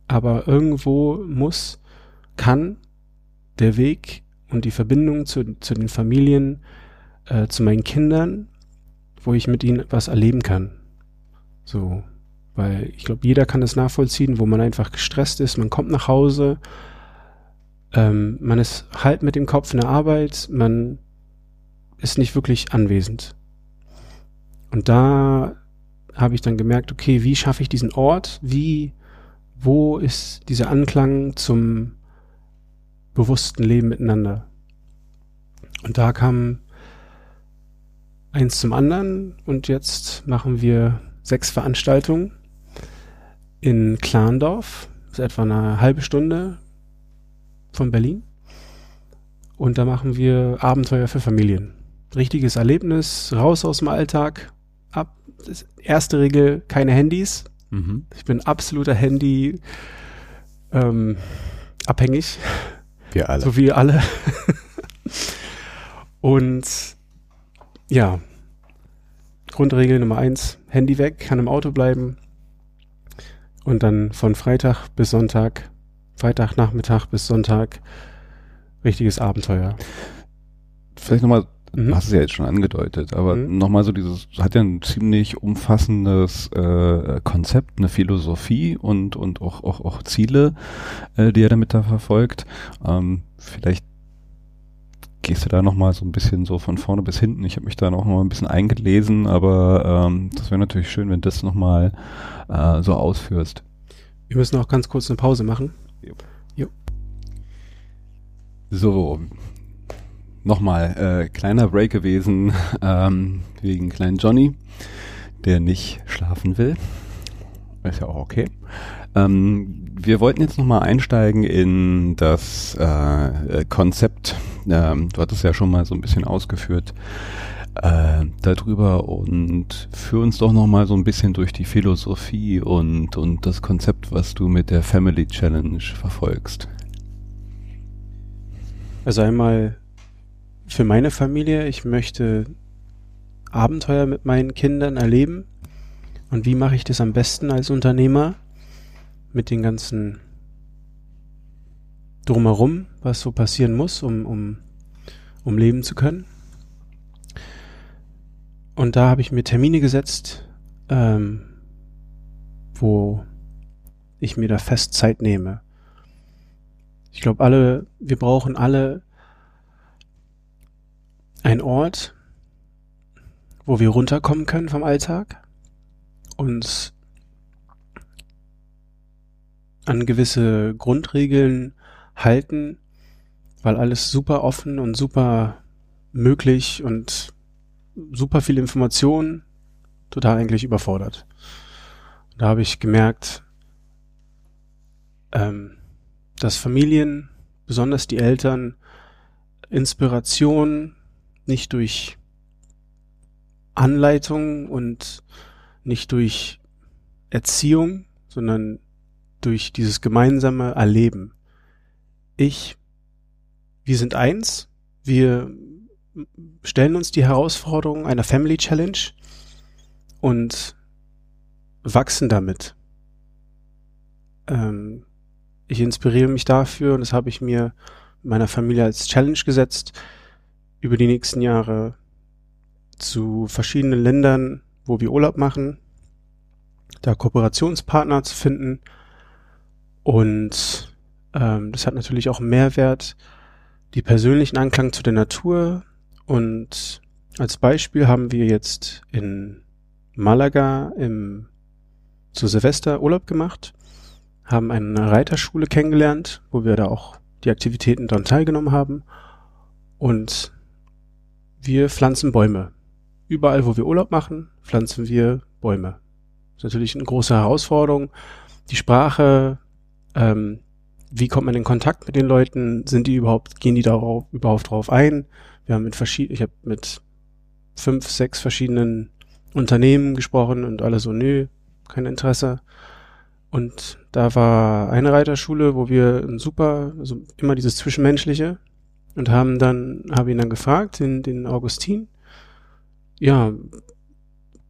aber irgendwo kann der Weg und die Verbindung zu den Familien, zu meinen Kindern, wo ich mit ihnen was erleben kann. So, weil ich glaube, jeder kann das nachvollziehen, wo man einfach gestresst ist, man kommt nach Hause, man ist halb mit dem Kopf in der Arbeit, man ist nicht wirklich anwesend. Und da habe ich dann gemerkt, okay, wie schaffe ich diesen Ort, wo ist dieser Anklang zum bewussten Leben miteinander? Und da kam eins zum anderen und jetzt machen wir 6 Veranstaltungen in Klarendorf, das ist etwa eine halbe Stunde von Berlin. Und da machen wir Abenteuer für Familien. Richtiges Erlebnis, raus aus dem Alltag, ab. Das erste Regel, keine Handys. Mhm. Ich bin absoluter Handy abhängig. Wir alle. So wie alle. Und ja, Grundregel Nummer 1, Handy weg, kann im Auto bleiben. Und dann von Freitagnachmittag bis Sonntag, richtiges Abenteuer. Vielleicht nochmal, du hast es ja jetzt schon angedeutet, aber nochmal so dieses, hat ja ein ziemlich umfassendes Konzept, eine Philosophie und auch Ziele, die er damit da verfolgt. Vielleicht gehst du da nochmal so ein bisschen so von vorne bis hinten. Ich habe mich da noch mal ein bisschen eingelesen, aber das wäre natürlich schön, wenn du das nochmal so ausführst. Wir müssen auch ganz kurz eine Pause machen. Jo. So, nochmal kleiner Break gewesen wegen kleinen Johnny, der nicht schlafen will. Ist ja auch okay. Wir wollten jetzt nochmal einsteigen in das Konzept. Du hattest ja schon mal so ein bisschen ausgeführt darüber und führ uns doch nochmal so ein bisschen durch die Philosophie und das Konzept, was du mit der Family Challenge verfolgst. Also einmal für meine Familie, ich möchte Abenteuer mit meinen Kindern erleben? Und wie mache ich das am besten als Unternehmer mit den ganzen Drumherum, was so passieren muss, um leben zu können? Und da habe ich mir Termine gesetzt, wo ich mir da fest Zeit nehme. Ich glaube, wir brauchen alle einen Ort, wo wir runterkommen können vom Alltag, uns an gewisse Grundregeln halten, weil alles super offen und super möglich und super viel Information total eigentlich überfordert. Und da habe ich gemerkt, dass Familien, besonders die Eltern, Inspiration nicht durch Anleitung und nicht durch Erziehung, sondern durch dieses gemeinsame Erleben. Wir sind eins, wir stellen uns die Herausforderung einer Family Challenge und wachsen damit. Ich inspiriere mich dafür und das habe ich mir meiner Familie als Challenge gesetzt, über die nächsten Jahre zu verschiedenen Ländern, wo wir Urlaub machen, da Kooperationspartner zu finden. Und das hat natürlich auch einen Mehrwert, die persönlichen Anklang zu der Natur. Und als Beispiel haben wir jetzt in Malaga zu Silvester Urlaub gemacht, haben eine Reiterschule kennengelernt, wo wir da auch die Aktivitäten daran teilgenommen haben. Und wir pflanzen Bäume. Überall, wo wir Urlaub machen, pflanzen wir Bäume. Das ist natürlich eine große Herausforderung. Die Sprache, wie kommt man in Kontakt mit den Leuten? Gehen die da überhaupt drauf ein? Ich habe mit 5, 6 verschiedenen Unternehmen gesprochen und alle so, nö, kein Interesse. Und da war eine Reiterschule, wo wir immer dieses Zwischenmenschliche, und habe ihn dann gefragt, den Augustin, ja,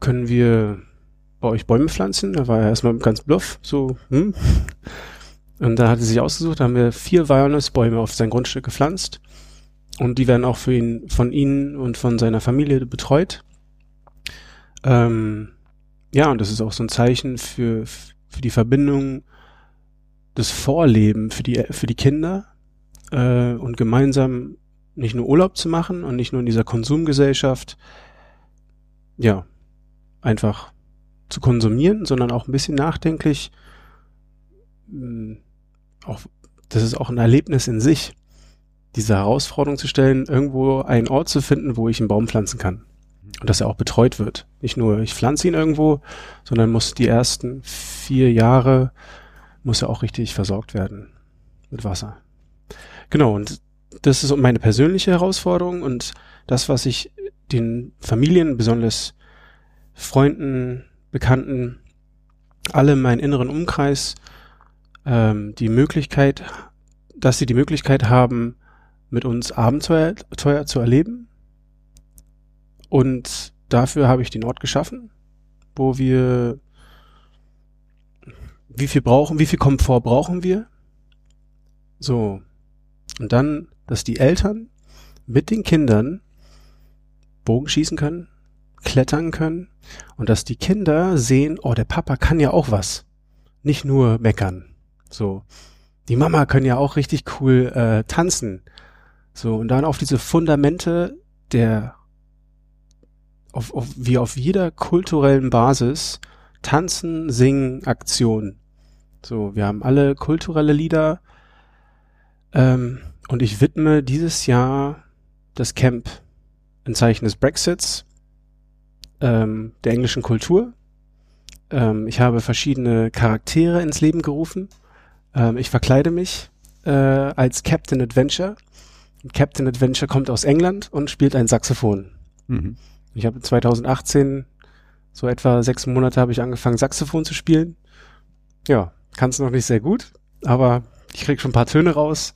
können wir bei euch Bäume pflanzen? Da war er erstmal ganz bluff, so, Und da hat er sich ausgesucht, da haben wir 4 Walnussbäume auf sein Grundstück gepflanzt. Und die werden auch von ihnen und von seiner Familie betreut. Und das ist auch so ein Zeichen für die Verbindung, das Vorleben für die Kinder. Und gemeinsam nicht nur Urlaub zu machen und nicht nur in dieser Konsumgesellschaft, ja, einfach zu konsumieren, sondern auch ein bisschen nachdenklich, das ist auch ein Erlebnis in sich, diese Herausforderung zu stellen, irgendwo einen Ort zu finden, wo ich einen Baum pflanzen kann und dass er auch betreut wird. Nicht nur, ich pflanze ihn irgendwo, sondern muss die ersten 4 Jahre, muss er auch richtig versorgt werden mit Wasser. Genau, und das ist meine persönliche Herausforderung und das, was ich den Familien, besonders Freunden, Bekannten, alle in meinem inneren Umkreis, dass sie die Möglichkeit haben, mit uns Abenteuer zu erleben. Und dafür habe ich den Ort geschaffen, wo wir, wie viel Komfort brauchen wir? So. Und dann, dass die Eltern mit den Kindern Bogen schießen können, klettern können und dass die Kinder sehen, oh, der Papa kann ja auch was. Nicht nur meckern. So, die Mama kann ja auch richtig cool tanzen. So, und dann auf diese Fundamente wie auf jeder kulturellen Basis tanzen, singen, Aktion. So, wir haben alle kulturelle Lieder, und ich widme dieses Jahr das Camp im Zeichen des Brexits, der englischen Kultur. Ich habe verschiedene Charaktere ins Leben gerufen. Ich verkleide mich als Captain Adventure. Captain Adventure kommt aus England und spielt ein Saxophon. Mhm. Ich habe 2018, so etwa 6 Monate, habe ich angefangen, Saxophon zu spielen. Ja, kann es noch nicht sehr gut, aber ich krieg schon ein paar Töne raus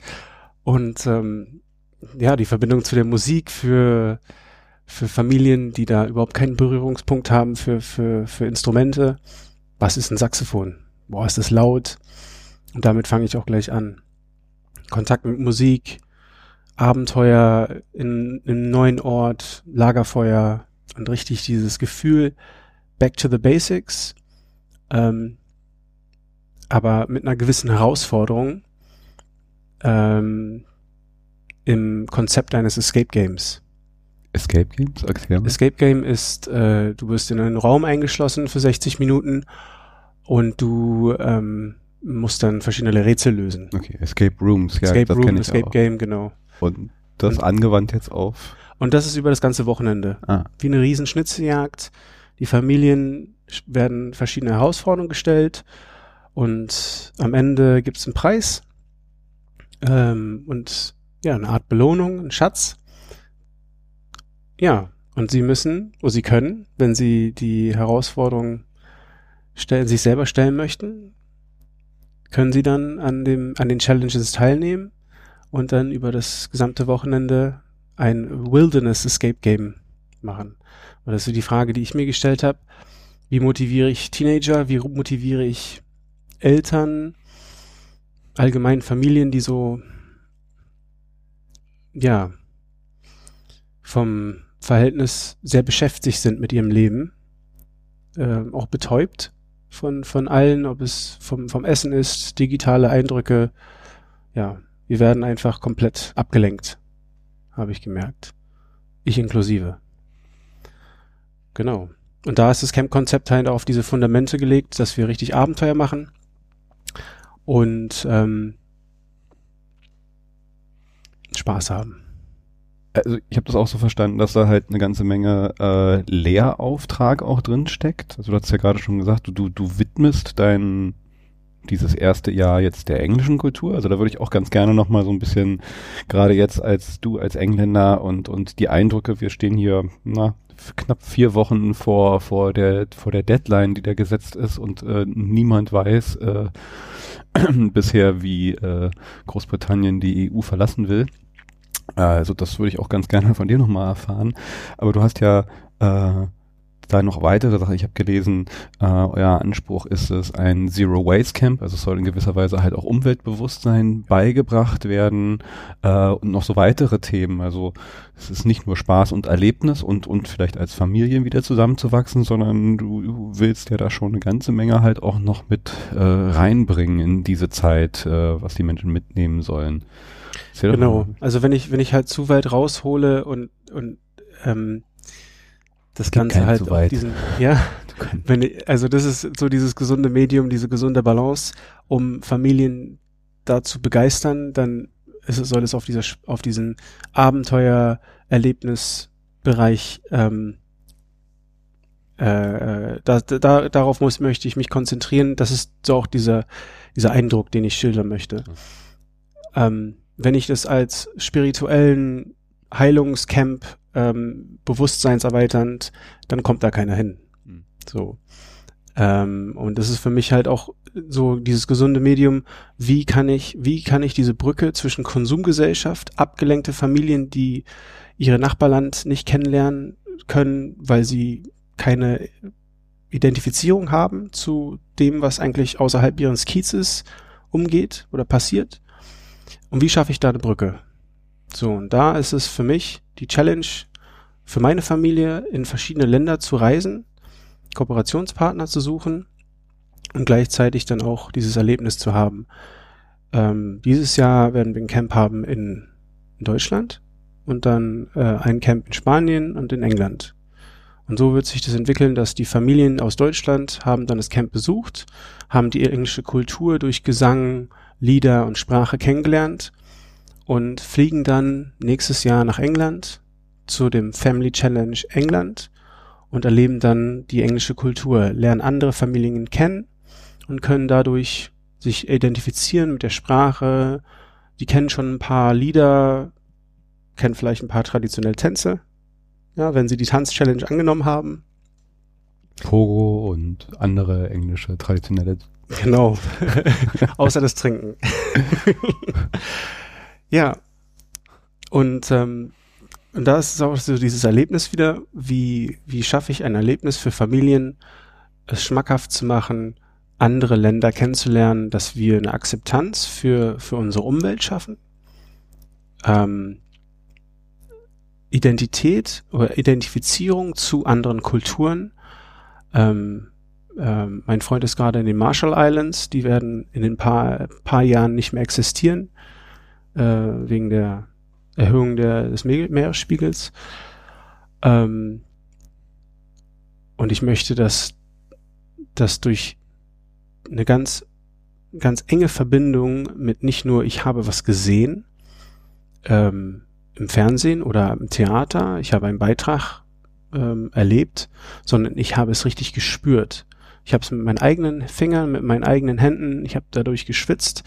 und die Verbindung zu der Musik für Familien, die da überhaupt keinen Berührungspunkt haben für Instrumente. Was ist ein Saxophon? Boah, ist das laut? Und damit fange ich auch gleich an. Kontakt mit Musik, Abenteuer in einem neuen Ort, Lagerfeuer und richtig dieses Gefühl, back to the basics, aber mit einer gewissen Herausforderung im Konzept eines Escape Games. Escape Games? Okay. Escape Game ist, du wirst in einen Raum eingeschlossen für 60 Minuten und du musst dann verschiedene Rätsel lösen. Okay, Escape Rooms, ja. Escape Room, Escape Game, genau. Und das angewandt jetzt auf? Und das ist über das ganze Wochenende. Ah. Wie eine riesen Schnitzeljagd. Die Familien werden verschiedene Herausforderungen gestellt und am Ende gibt es einen Preis und ja, eine Art Belohnung, einen Schatz. Ja, und sie müssen, oder sie können, wenn sie die Herausforderung sich selber stellen möchten, können sie dann an den Challenges teilnehmen und dann über das gesamte Wochenende ein Wilderness Escape Game machen. Und das ist so die Frage, die ich mir gestellt habe. Wie motiviere ich Teenager? Wie motiviere ich Eltern? Allgemein Familien, die so, ja, vom Verhältnis sehr beschäftigt sind mit ihrem Leben, auch betäubt von allen, ob es vom Essen ist, digitale Eindrücke. Ja, wir werden einfach komplett abgelenkt, habe ich gemerkt. Ich inklusive. Genau. Und da ist das Camp-Konzept halt auf diese Fundamente gelegt, dass wir richtig Abenteuer machen. Und Spaß haben. Also ich habe das auch so verstanden, dass da halt eine ganze Menge Lehrauftrag auch drin steckt. Also du hast ja gerade schon gesagt, du widmest dieses erste Jahr jetzt der englischen Kultur. Also da würde ich auch ganz gerne nochmal so ein bisschen, gerade jetzt als Engländer und die Eindrücke, wir stehen hier knapp 4 Wochen vor der Deadline, die da gesetzt ist und niemand weiß bisher, wie Großbritannien die EU verlassen will. Also das würde ich auch ganz gerne von dir nochmal erfahren. Aber du hast ja da noch weitere Sachen. Ich habe gelesen, euer Anspruch ist es ein Zero-Waste-Camp. Also es soll in gewisser Weise halt auch Umweltbewusstsein beigebracht werden und noch so weitere Themen. Also es ist nicht nur Spaß und Erlebnis und vielleicht als Familien wieder zusammenzuwachsen, sondern du willst ja da schon eine ganze Menge halt auch noch mit reinbringen in diese Zeit, was die Menschen mitnehmen sollen. Genau, also wenn ich halt zu weit raushole und das Ganze halt so auf diesen, ja, also das ist so dieses gesunde Medium, diese gesunde Balance, um Familien da zu begeistern, dann soll es auf diesen Abenteuer-Erlebnisbereich, darauf möchte ich mich konzentrieren, das ist so auch dieser Eindruck, den ich schildern möchte. Wenn ich das als spirituellen Heilungscamp bewusstseinserweiternd, dann kommt da keiner hin. Mhm. So. Und das ist für mich halt auch so dieses gesunde Medium, wie kann ich diese Brücke zwischen Konsumgesellschaft, abgelenkte Familien, die ihre Nachbarland nicht kennenlernen können, weil sie keine Identifizierung haben zu dem, was eigentlich außerhalb ihres Kiezes umgeht oder passiert. Und wie schaffe ich da eine Brücke? So, und da ist es für mich die Challenge, für meine Familie in verschiedene Länder zu reisen, Kooperationspartner zu suchen und gleichzeitig dann auch dieses Erlebnis zu haben. Dieses Jahr werden wir ein Camp haben in Deutschland und dann ein Camp in Spanien und in England. Und so wird sich das entwickeln, dass die Familien aus Deutschland haben dann das Camp besucht, haben die englische Kultur durch Gesang, Lieder und Sprache kennengelernt und fliegen dann nächstes Jahr nach England zu dem Family Challenge England und erleben dann die englische Kultur, lernen andere Familien kennen und können dadurch sich identifizieren mit der Sprache. Die kennen schon ein paar Lieder, kennen vielleicht ein paar traditionelle Tänze, ja, wenn sie die Tanz-Challenge angenommen haben. Pogo und andere englische traditionelle. Genau, außer das Trinken. Ja, und Und da ist auch so dieses Erlebnis wieder, wie schaffe ich ein Erlebnis für Familien, es schmackhaft zu machen, andere Länder kennenzulernen, dass wir eine Akzeptanz für unsere Umwelt schaffen. Identität oder Identifizierung zu anderen Kulturen. Mein Freund ist gerade in den Marshall Islands, die werden in ein paar Jahren nicht mehr existieren, wegen der Erhöhung des Meeresspiegels. Und ich möchte, dass das durch eine ganz enge Verbindung mit nicht nur ich habe was gesehen im Fernsehen oder im Theater, ich habe einen Beitrag erlebt, sondern ich habe es richtig gespürt. Ich habe es mit meinen eigenen Fingern, mit meinen eigenen Händen, ich habe dadurch geschwitzt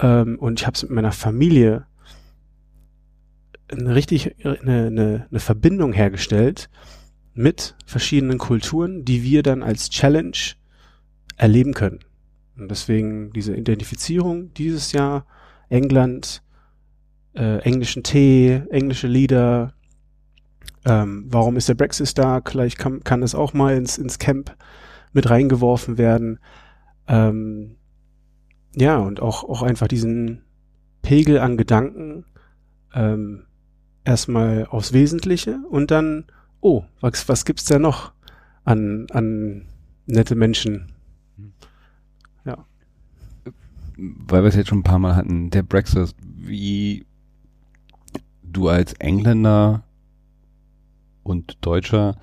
und ich habe es mit meiner Familie eine Verbindung hergestellt mit verschiedenen Kulturen, die wir dann als Challenge erleben können. Und deswegen diese Identifizierung dieses Jahr, England, englischen Tee, englische Lieder, warum ist der Brexit da? Vielleicht kann das auch mal ins Camp mit reingeworfen werden. Ja, und auch einfach diesen Pegel an Gedanken erstmal aufs Wesentliche und dann, oh, was gibt's da noch an nette Menschen? Ja. Weil wir es jetzt schon ein paar Mal hatten, der Brexit, wie du als Engländer und Deutscher,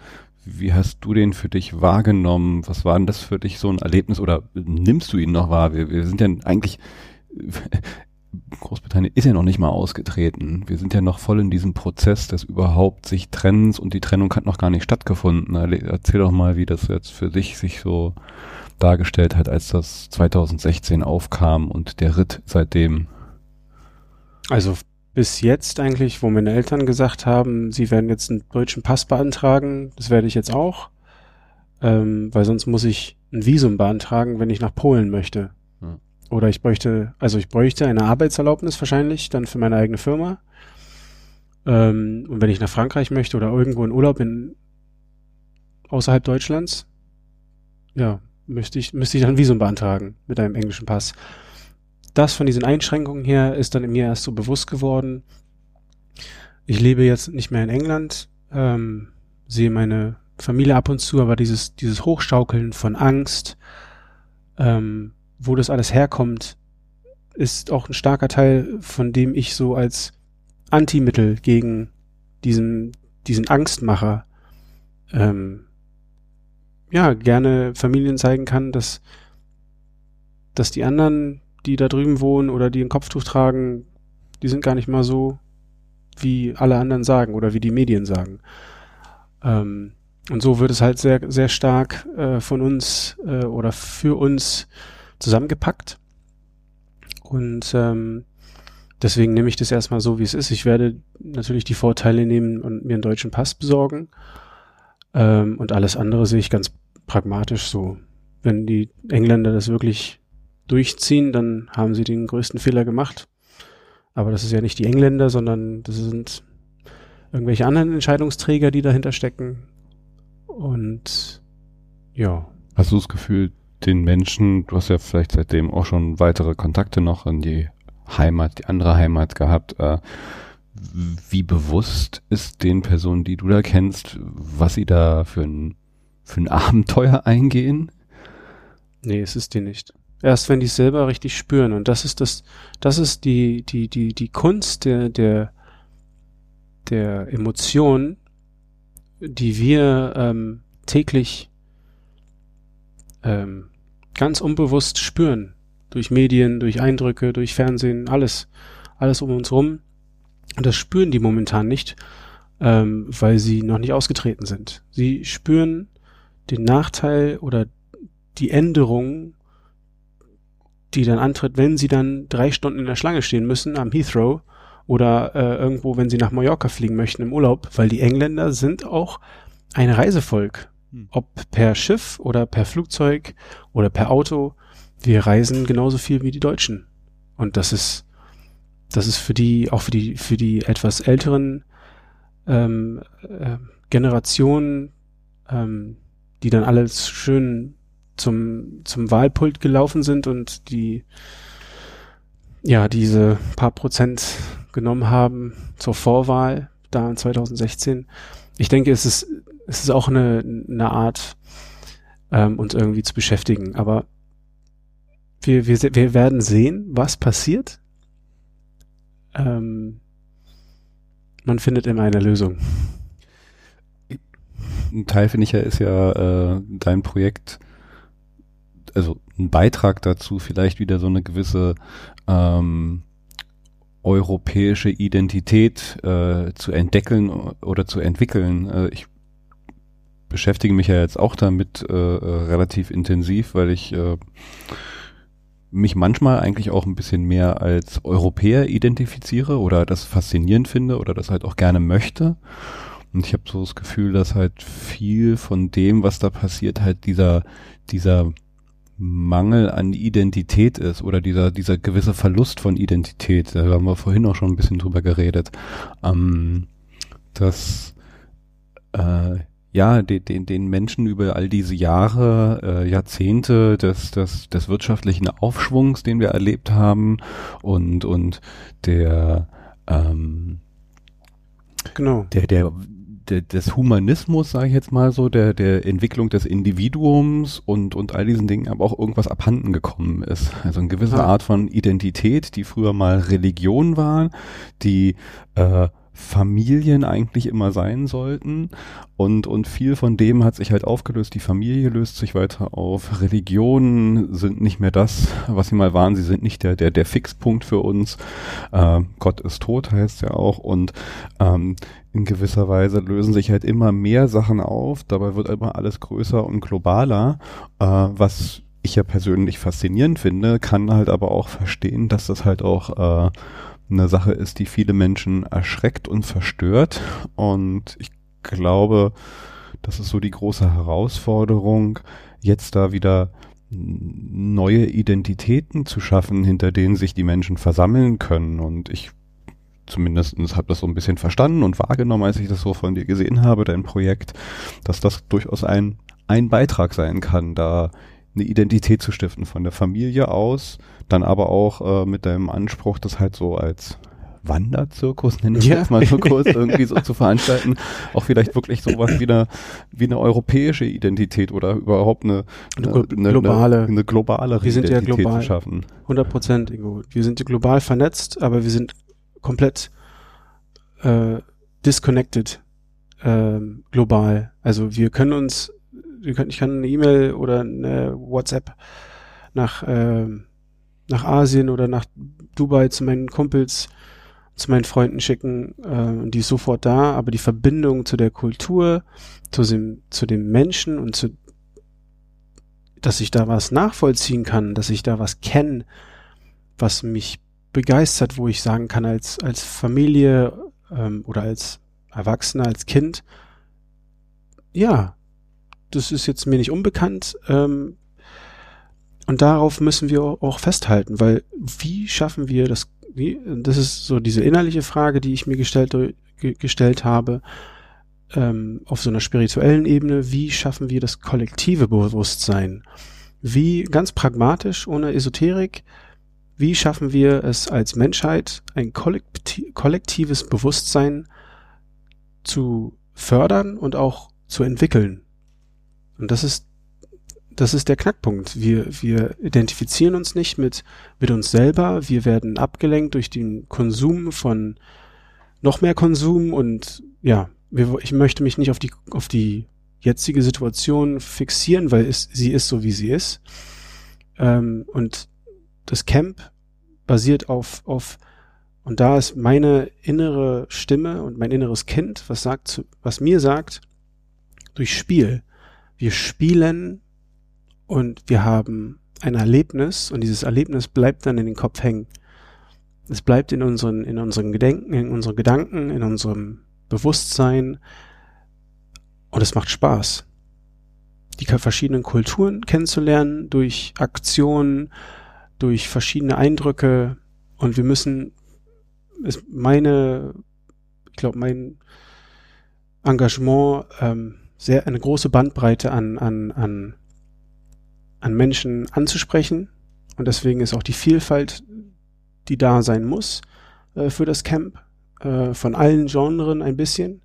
wie hast du den für dich wahrgenommen? Was war denn das für dich so ein Erlebnis oder nimmst du ihn noch wahr? Wir sind ja eigentlich, Großbritannien ist ja noch nicht mal ausgetreten. Wir sind ja noch voll in diesem Prozess, dass überhaupt sich Trennens und die Trennung hat noch gar nicht stattgefunden. Erzähl doch mal, wie das jetzt für dich sich so dargestellt hat, als das 2016 aufkam und der Ritt seitdem. Also bis jetzt eigentlich, wo meine Eltern gesagt haben, sie werden jetzt einen deutschen Pass beantragen, das werde ich jetzt auch, weil sonst muss ich ein Visum beantragen, wenn ich nach Polen möchte. Ja. Oder ich bräuchte eine Arbeitserlaubnis wahrscheinlich, dann für meine eigene Firma. Und wenn ich nach Frankreich möchte oder irgendwo in Urlaub außerhalb Deutschlands, ja, müsste ich dann ein Visum beantragen mit einem englischen Pass. Das von diesen Einschränkungen her ist dann in mir erst so bewusst geworden. Ich lebe jetzt nicht mehr in England, sehe meine Familie ab und zu, aber dieses Hochschaukeln von Angst, wo das alles herkommt, ist auch ein starker Teil, von dem ich so als Antimittel gegen diesen Angstmacher ja gerne Familien zeigen kann, dass die anderen, die da drüben wohnen oder die ein Kopftuch tragen, die sind gar nicht mal so, wie alle anderen sagen oder wie die Medien sagen. Und so wird es halt sehr, sehr stark von uns oder für uns zusammengepackt. Und deswegen nehme ich das erstmal so, wie es ist. Ich werde natürlich die Vorteile nehmen und mir einen deutschen Pass besorgen. Und alles andere sehe ich ganz pragmatisch so. Wenn die Engländer das wirklich durchziehen, dann haben sie den größten Fehler gemacht. Aber das ist ja nicht die Engländer, sondern das sind irgendwelche anderen Entscheidungsträger, die dahinter stecken. Und ja. Hast du das Gefühl, den Menschen, du hast ja vielleicht seitdem auch schon weitere Kontakte noch in die andere Heimat gehabt, wie bewusst ist den Personen, die du da kennst, was sie da für ein Abenteuer eingehen? Nee, es ist dir nicht. Erst wenn die es selber richtig spüren. Und das ist die Kunst der Emotionen, die wir täglich ganz unbewusst spüren. Durch Medien, durch Eindrücke, durch Fernsehen, alles um uns rum. Und das spüren die momentan nicht, weil sie noch nicht ausgetreten sind. Sie spüren den Nachteil oder die Änderung, die dann antritt, wenn sie dann 3 Stunden in der Schlange stehen müssen am Heathrow oder irgendwo, wenn sie nach Mallorca fliegen möchten im Urlaub, weil die Engländer sind auch ein Reisevolk. Ob per Schiff oder per Flugzeug oder per Auto, wir reisen genauso viel wie die Deutschen. Und das ist für die, auch für die etwas älteren Generationen, die dann alle schön zum Wahlpult gelaufen sind und die ja diese paar Prozent genommen haben zur Vorwahl da in 2016. Ich denke, es ist auch eine Art, uns irgendwie zu beschäftigen. Aber wir werden sehen, was passiert. Man findet immer eine Lösung. Ein Teil, finde ich, ja, ist ja dein Projekt, also ein Beitrag dazu, vielleicht wieder so eine gewisse europäische Identität zu entdecken oder zu entwickeln. Ich beschäftige mich ja jetzt auch damit relativ intensiv, weil ich mich manchmal eigentlich auch ein bisschen mehr als Europäer identifiziere oder das faszinierend finde oder das halt auch gerne möchte. Und ich habe so das Gefühl, dass halt viel von dem, was da passiert, halt dieser Mangel an Identität ist oder dieser gewisse Verlust von Identität. Da haben wir vorhin auch schon ein bisschen drüber geredet. Dass ja, den Menschen über all diese Jahre, Jahrzehnte des wirtschaftlichen Aufschwungs, den wir erlebt haben und der genau des Humanismus, sage ich jetzt mal so, der Entwicklung des Individuums und all diesen Dingen, aber auch irgendwas abhanden gekommen ist. Also eine gewisse Art von Identität, die früher mal Religion waren, die Familien eigentlich immer sein sollten, und viel von dem hat sich halt aufgelöst. Die Familie löst sich weiter auf. Religionen sind nicht mehr das, was sie mal waren. Sie sind nicht der Fixpunkt für uns. Gott ist tot, heißt ja auch, und in gewisser Weise lösen sich halt immer mehr Sachen auf. Dabei wird immer alles größer und globaler, was ich ja persönlich faszinierend finde, kann halt aber auch verstehen, dass das halt auch eine Sache ist, die viele Menschen erschreckt und verstört, und ich glaube, das ist so die große Herausforderung, jetzt da wieder neue Identitäten zu schaffen, hinter denen sich die Menschen versammeln können, und ich zumindest habe das so ein bisschen verstanden und wahrgenommen, als ich das so von dir gesehen habe, dein Projekt, dass das durchaus ein Beitrag sein kann, da eine Identität zu stiften von der Familie aus, dann aber auch mit deinem Anspruch, das halt so als Wanderzirkus, nenne ich jetzt mal so kurz, irgendwie so zu veranstalten, auch vielleicht wirklich sowas wie eine europäische Identität oder überhaupt eine globale Identität zu schaffen. 100%, Ingo. Wir sind ja global vernetzt, aber wir sind komplett disconnected global. Also wir können uns ich kann eine E-Mail oder eine WhatsApp nach Asien oder nach Dubai zu meinen Kumpels, zu meinen Freunden schicken, und die ist sofort da, aber die Verbindung zu der Kultur, zu dem Menschen und dass ich da was nachvollziehen kann, dass ich da was kenne, was mich begeistert, wo ich sagen kann, als Familie oder als Erwachsener, als Kind, ja, das ist jetzt mir nicht unbekannt, und darauf müssen wir auch festhalten, weil wie schaffen wir das, das ist so diese innerliche Frage, die ich mir gestellt habe, auf so einer spirituellen Ebene, wie schaffen wir das kollektive Bewusstsein? Wie, ganz pragmatisch, ohne Esoterik, wie schaffen wir es als Menschheit, ein kollektives Bewusstsein zu fördern und auch zu entwickeln? Und das ist der Knackpunkt. Wir identifizieren uns nicht mit uns selber. Wir werden abgelenkt durch den Konsum von noch mehr Konsum, und ja, ich möchte mich nicht auf die jetzige Situation fixieren, weil sie ist so, wie sie ist. Und das Camp basiert auf, und da ist meine innere Stimme und mein inneres Kind, was mir sagt, durch Spiel. Wir spielen und wir haben ein Erlebnis, und dieses Erlebnis bleibt dann in den Kopf hängen. Es bleibt in unseren Gedenken, in unseren Gedanken, in unserem Bewusstsein, und es macht Spaß, die verschiedenen Kulturen kennenzulernen durch Aktionen, durch verschiedene Eindrücke, und wir müssen, ich glaube, mein Engagement, eine große Bandbreite an Menschen anzusprechen. Und deswegen ist auch die Vielfalt, die da sein muss, für das Camp, von allen Genren ein bisschen.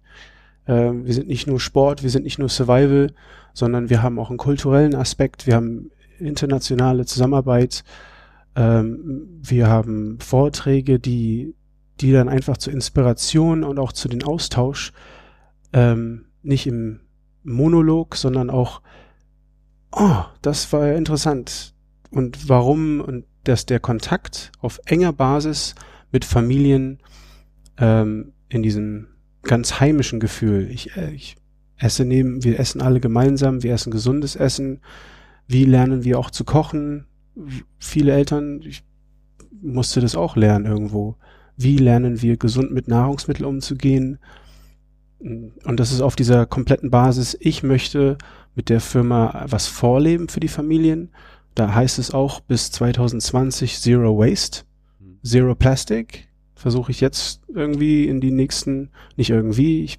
Wir sind nicht nur Sport, wir sind nicht nur Survival, sondern wir haben auch einen kulturellen Aspekt, wir haben internationale Zusammenarbeit, wir haben Vorträge, die dann einfach zur Inspiration und auch zu den Austausch nicht im Monolog, sondern auch, oh, das war ja interessant und warum, und dass der Kontakt auf enger Basis mit Familien in diesem ganz heimischen Gefühl, wir essen alle gemeinsam, wir essen gesundes Essen, wie lernen wir auch zu kochen, viele Eltern, ich musste das auch lernen irgendwo, wie lernen wir gesund mit Nahrungsmitteln umzugehen. Und das ist auf dieser kompletten Basis, ich möchte mit der Firma was vorleben für die Familien. Da heißt es auch bis 2020 Zero Waste, Zero Plastic. Versuche ich jetzt irgendwie in die nächsten, nicht irgendwie, ich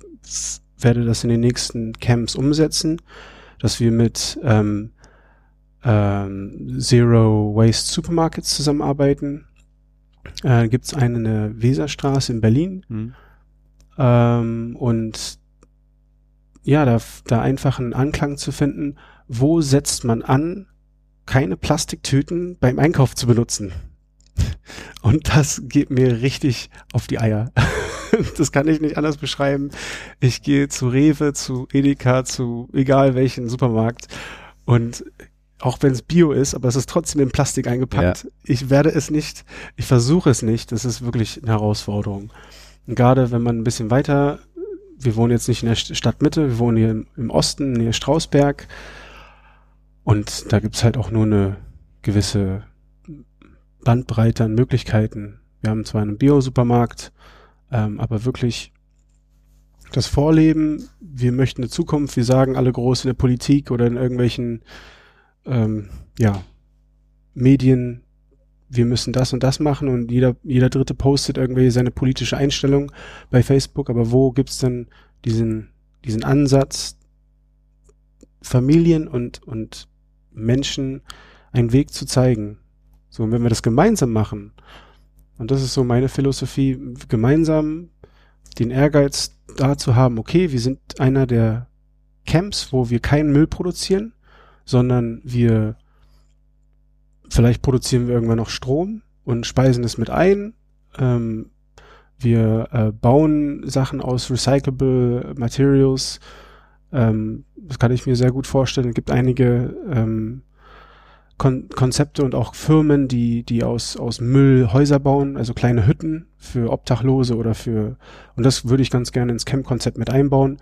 werde das in den nächsten Camps umsetzen, dass wir mit Zero Waste Supermarkets zusammenarbeiten. Gibt es eine in der Weserstraße in Berlin. Und ja, da einfach einen Anklang zu finden, wo setzt man an, keine Plastiktüten beim Einkauf zu benutzen. Und das geht mir richtig auf die Eier. Das kann ich nicht anders beschreiben. Ich gehe zu Rewe, zu Edeka, zu egal welchen Supermarkt, und auch wenn es Bio ist, aber es ist trotzdem in Plastik eingepackt. Ja. Ich versuche es nicht. Das ist wirklich eine Herausforderung. Und gerade wenn man ein bisschen weiter, wir wohnen jetzt nicht in der Stadtmitte, wir wohnen hier im Osten, nähe Strausberg, und da gibt's halt auch nur eine gewisse Bandbreite an Möglichkeiten. Wir haben zwar einen Bio-Supermarkt, aber wirklich das Vorleben, wir möchten eine Zukunft, wir sagen alle groß in der Politik oder in irgendwelchen Medien, wir müssen das und das machen, und jeder Dritte postet irgendwie seine politische Einstellung bei Facebook, aber wo gibt's denn diesen Ansatz, Familien und Menschen einen Weg zu zeigen? So, und wenn wir das gemeinsam machen, und das ist so meine Philosophie, gemeinsam den Ehrgeiz da zu haben, okay, wir sind einer der Camps, wo wir keinen Müll produzieren, sondern vielleicht produzieren wir irgendwann noch Strom und speisen es mit ein. Wir bauen Sachen aus recyclable Materials. Das kann ich mir sehr gut vorstellen. Es gibt einige Konzepte und auch Firmen, die aus Müll Häuser bauen, also kleine Hütten für Obdachlose und das würde ich ganz gerne ins Camp-Konzept mit einbauen.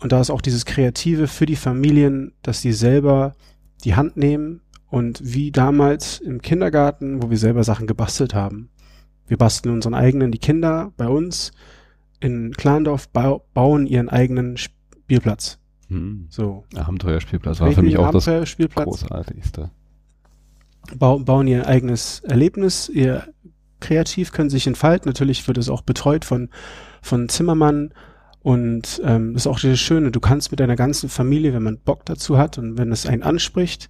Und da ist auch dieses Kreative für die Familien, dass sie selber die Hand nehmen. Und wie damals im Kindergarten, wo wir selber Sachen gebastelt haben. Wir basteln unseren eigenen, die Kinder bei uns in Klarendorf bauen ihren eigenen Spielplatz. So. Abenteuerspielplatz war für mich auch das Großartigste. Bauen ihr eigenes Erlebnis, ihr kreativ können sich entfalten. Natürlich wird es auch betreut von Zimmermann. Und das ist auch das Schöne, du kannst mit deiner ganzen Familie, wenn man Bock dazu hat und wenn es einen anspricht,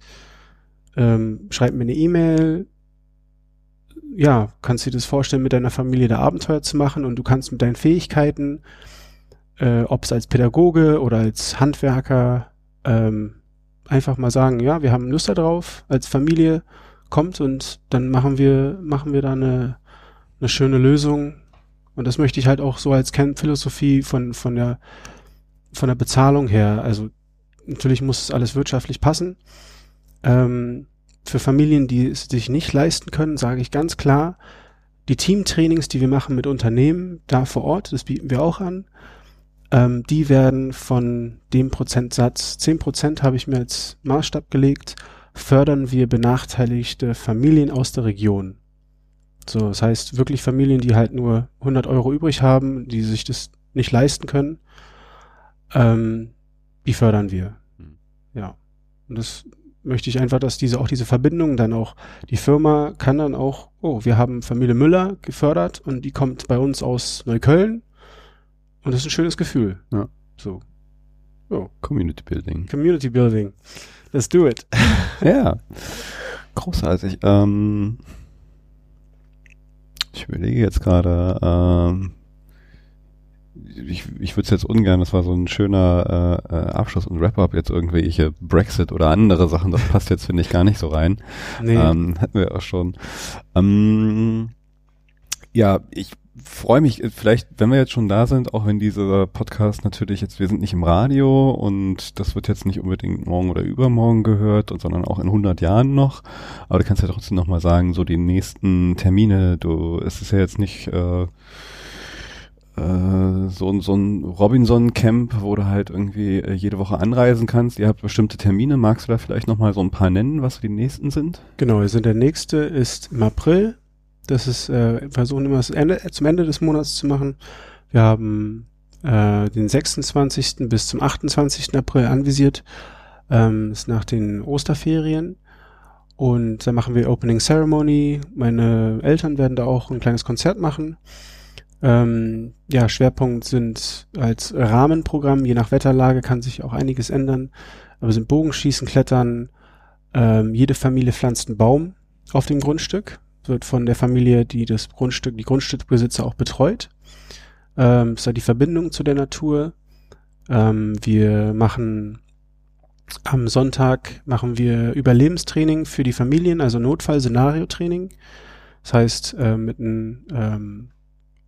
schreib mir eine E-Mail. Ja, kannst dir das vorstellen, mit deiner Familie da Abenteuer zu machen, und du kannst mit deinen Fähigkeiten, ob es als Pädagoge oder als Handwerker, einfach mal sagen, ja, wir haben Lust darauf, als Familie kommt, und dann machen wir da eine schöne Lösung. Und das möchte ich halt auch so als Camp-Philosophie von der Bezahlung her. Also natürlich muss es alles wirtschaftlich passen. Für Familien, die es sich nicht leisten können, sage ich ganz klar, die Teamtrainings, die wir machen mit Unternehmen da vor Ort, das bieten wir auch an, die werden von dem Prozentsatz, 10% habe ich mir als Maßstab gelegt, fördern wir benachteiligte Familien aus der Region. So, das heißt wirklich Familien, die halt nur 100 Euro übrig haben, die sich das nicht leisten können, die fördern wir. Ja, und das möchte ich einfach, dass diese Verbindung dann auch, die Firma kann dann auch, oh, wir haben Familie Müller gefördert und die kommt bei uns aus Neukölln, und das ist ein schönes Gefühl. Ja. So. Oh. Community Building. Community Building. Let's do it. Ja. Großartig. Ich überlege jetzt gerade, ich würde es jetzt ungern, das war so ein schöner Abschluss und Wrap-Up, jetzt irgendwelche Brexit oder andere Sachen, das passt jetzt, finde ich, gar nicht so rein. Nee. Hatten wir auch schon. Ja, ich freue mich, vielleicht, wenn wir jetzt schon da sind, auch wenn dieser Podcast natürlich jetzt, wir sind nicht im Radio und das wird jetzt nicht unbedingt morgen oder übermorgen gehört, sondern auch in 100 Jahren noch, aber du kannst ja trotzdem nochmal sagen, so die nächsten Termine, es ist ja jetzt nicht so ein Robinson-Camp, wo du halt irgendwie jede Woche anreisen kannst. Ihr habt bestimmte Termine. Magst du da vielleicht nochmal so ein paar nennen, was die nächsten sind? Genau, also der nächste ist im April. Das ist, versuchen immer zum Ende des Monats zu machen. Wir haben den 26. bis zum 28. April anvisiert. Ist nach den Osterferien. Und da machen wir Opening Ceremony. Meine Eltern werden da auch ein kleines Konzert machen. Ja, Schwerpunkt sind als Rahmenprogramm, je nach Wetterlage kann sich auch einiges ändern, aber sind Bogenschießen, Klettern, jede Familie pflanzt einen Baum auf dem Grundstück, wird von der Familie, die das Grundstück, die Grundstückbesitzer auch betreut, ist da die Verbindung zu der Natur. Wir machen am Sonntag, Überlebenstraining für die Familien, also Notfall-Szenario-Training, das heißt mit einem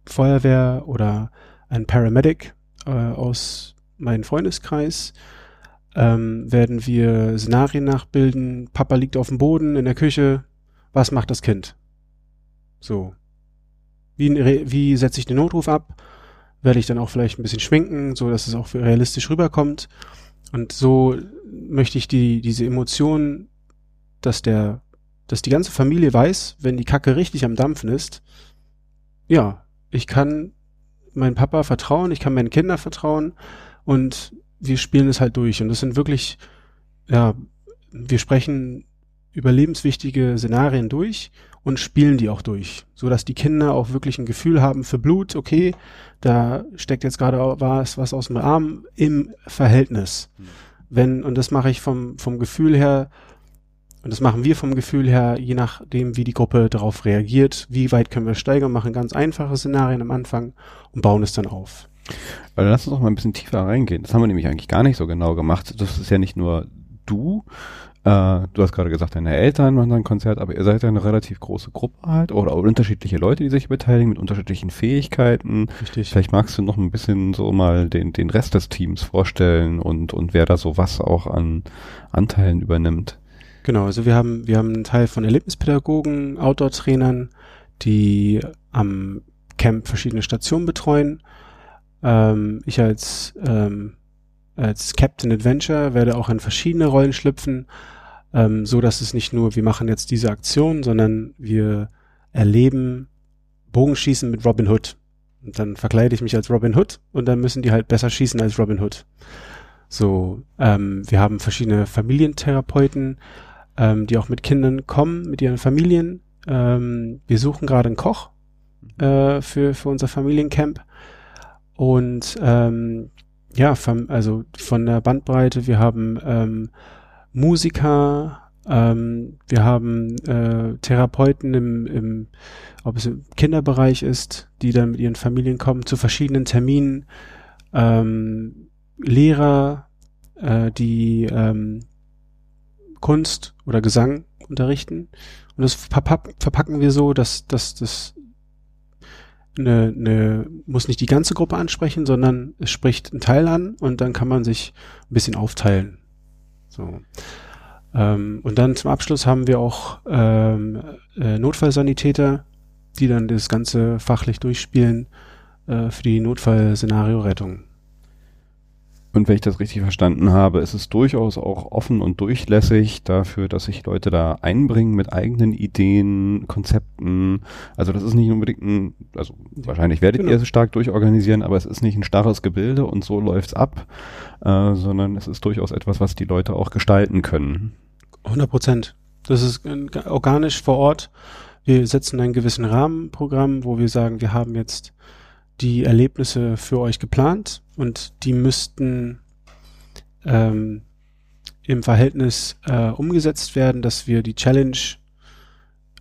Feuerwehr oder ein Paramedic aus meinem Freundeskreis werden wir Szenarien nachbilden. Papa liegt auf dem Boden in der Küche. Was macht das Kind? So. Wie setze ich den Notruf ab? Werde ich dann auch vielleicht ein bisschen schminken, so dass es auch realistisch rüberkommt. Und so möchte ich diese Emotionen, dass die ganze Familie weiß, wenn die Kacke richtig am Dampfen ist, ja, ich kann meinem Papa vertrauen, ich kann meinen Kindern vertrauen und wir spielen es halt durch. Und das sind wirklich, ja, wir sprechen überlebenswichtige Szenarien durch und spielen die auch durch, sodass die Kinder auch wirklich ein Gefühl haben für Blut, okay, da steckt jetzt gerade was aus dem Arm im Verhältnis. Und das mache ich vom Gefühl her, und das machen wir vom Gefühl her, je nachdem, wie die Gruppe darauf reagiert, wie weit können wir steigern, machen ganz einfache Szenarien am Anfang und bauen es dann auf. Also lass uns doch mal ein bisschen tiefer reingehen. Das haben wir nämlich eigentlich gar nicht so genau gemacht. Das ist ja nicht nur du hast gerade gesagt, deine Eltern machen ein Konzert, aber ihr seid ja eine relativ große Gruppe halt oder unterschiedliche Leute, die sich beteiligen mit unterschiedlichen Fähigkeiten. Richtig. Vielleicht magst du noch ein bisschen so mal den Rest des Teams vorstellen und wer da so was auch an Anteilen übernimmt. Genau, also wir haben einen Teil von Erlebnispädagogen, Outdoor-Trainern, die am Camp verschiedene Stationen betreuen. Ich als Captain Adventure werde auch in verschiedene Rollen schlüpfen, so dass es nicht nur, wir machen jetzt diese Aktion, sondern wir erleben Bogenschießen mit Robin Hood. Und dann verkleide ich mich als Robin Hood und dann müssen die halt besser schießen als Robin Hood. So, wir haben verschiedene Familientherapeuten, die auch mit Kindern kommen, mit ihren Familien. Wir suchen gerade einen Koch für unser Familiencamp. Und ja, also von der Bandbreite, wir haben Musiker, wir haben Therapeuten ob es im Kinderbereich ist, die dann mit ihren Familien kommen, zu verschiedenen Terminen, Lehrer, die Kunst oder Gesang unterrichten. Und das verpacken wir so, dass das muss nicht die ganze Gruppe ansprechen, sondern es spricht einen Teil an und dann kann man sich ein bisschen aufteilen. So. Und dann zum Abschluss haben wir auch Notfallsanitäter, die dann das Ganze fachlich durchspielen für die Notfallszenario-Rettung. Und wenn ich das richtig verstanden habe, ist es durchaus auch offen und durchlässig dafür, dass sich Leute da einbringen mit eigenen Ideen, Konzepten. Also das ist nicht unbedingt wahrscheinlich werdet ihr es stark durchorganisieren, aber es ist nicht ein starres Gebilde und so läuft's ab, sondern es ist durchaus etwas, was die Leute auch gestalten können. 100%. Das ist organisch vor Ort. Wir setzen einen gewissen Rahmenprogramm, wo wir sagen, wir haben jetzt die Erlebnisse für euch geplant und die müssten im Verhältnis umgesetzt werden, dass wir die Challenge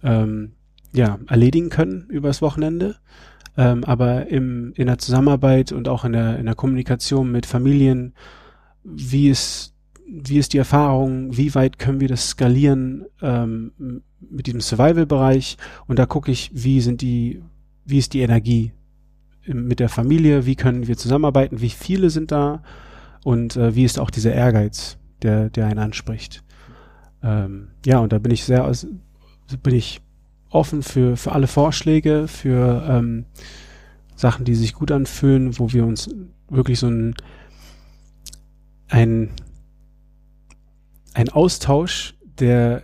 erledigen können übers Wochenende. Aber in der Zusammenarbeit und auch in der Kommunikation mit Familien, wie ist die Erfahrung, wie weit können wir das skalieren mit diesem Survival-Bereich, und da gucke ich, wie ist die Energie mit der Familie, wie können wir zusammenarbeiten, wie viele sind da und wie ist auch dieser Ehrgeiz, der einen anspricht. Und da bin ich offen für alle Vorschläge, für Sachen, die sich gut anfühlen, wo wir uns wirklich so ein Austausch, der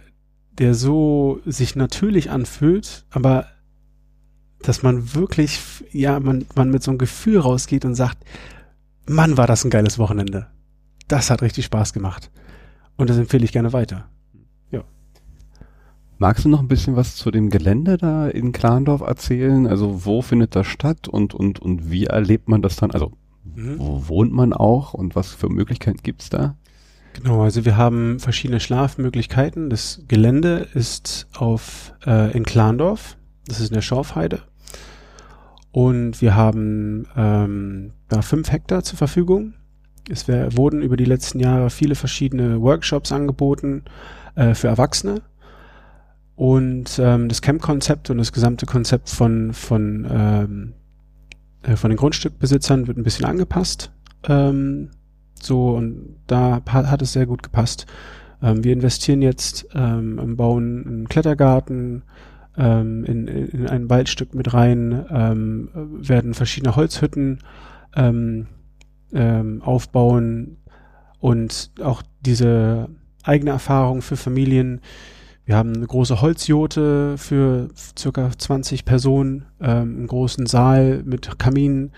so sich natürlich anfühlt, aber dass man wirklich, man mit so einem Gefühl rausgeht und sagt, Mann, war das ein geiles Wochenende. Das hat richtig Spaß gemacht. Und das empfehle ich gerne weiter. Ja. Magst du noch ein bisschen was zu dem Gelände da in Klarendorf erzählen? Also wo findet das statt und wie erlebt man das dann? Also wo wohnt man auch und was für Möglichkeiten gibt's da? Genau, also wir haben verschiedene Schlafmöglichkeiten. Das Gelände ist in Klarendorf, das ist in der Schorfheide. Und wir haben da 5 Hektar zur Verfügung. Es wurden über die letzten Jahre viele verschiedene Workshops angeboten für Erwachsene. Und das Camp-Konzept und das gesamte Konzept von den Grundstückbesitzern wird ein bisschen angepasst. Und da hat es sehr gut gepasst. Wir investieren jetzt im Bauen einen Klettergarten, in ein Waldstück mit rein, werden verschiedene Holzhütten aufbauen und auch diese eigene Erfahrung für Familien. Wir haben eine große Holzjote für circa 20 Personen, einen großen Saal mit Kamin,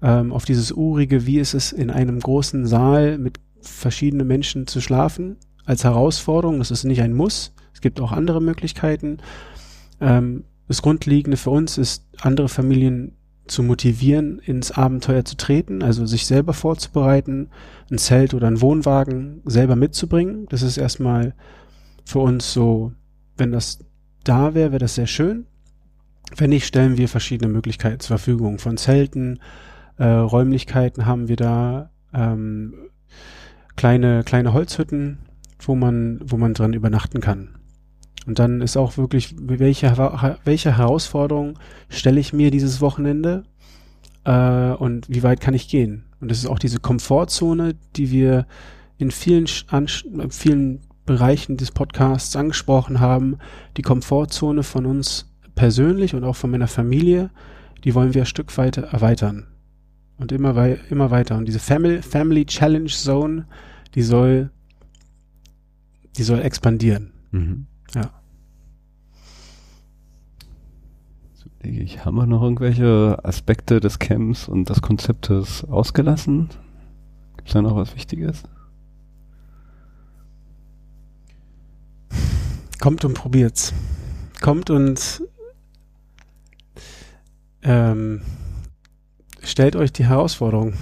auf dieses urige, wie ist es in einem großen Saal mit verschiedenen Menschen zu schlafen, als Herausforderung. Das ist nicht ein Muss, es gibt auch andere Möglichkeiten. Das Grundlegende für uns ist, andere Familien zu motivieren, ins Abenteuer zu treten, also sich selber vorzubereiten, ein Zelt oder einen Wohnwagen selber mitzubringen. Das ist erstmal für uns so, wenn das da wäre, wäre das sehr schön. Wenn nicht, stellen wir verschiedene Möglichkeiten zur Verfügung. Von Zelten, Räumlichkeiten haben wir da, kleine Holzhütten, wo man drin übernachten kann. Und dann ist auch wirklich, welche Herausforderung stelle ich mir dieses Wochenende und wie weit kann ich gehen? Und das ist auch diese Komfortzone, die wir in vielen Bereichen des Podcasts angesprochen haben. Die Komfortzone von uns persönlich und auch von meiner Familie, die wollen wir ein Stück weit erweitern. Und immer weiter. Und diese Family Challenge Zone, die soll expandieren. Mhm. Ja. So, denke ich, haben wir noch irgendwelche Aspekte des Camps und des Konzeptes ausgelassen? Gibt es da noch was Wichtiges? Kommt und probiert's. Kommt und stellt euch die Herausforderung.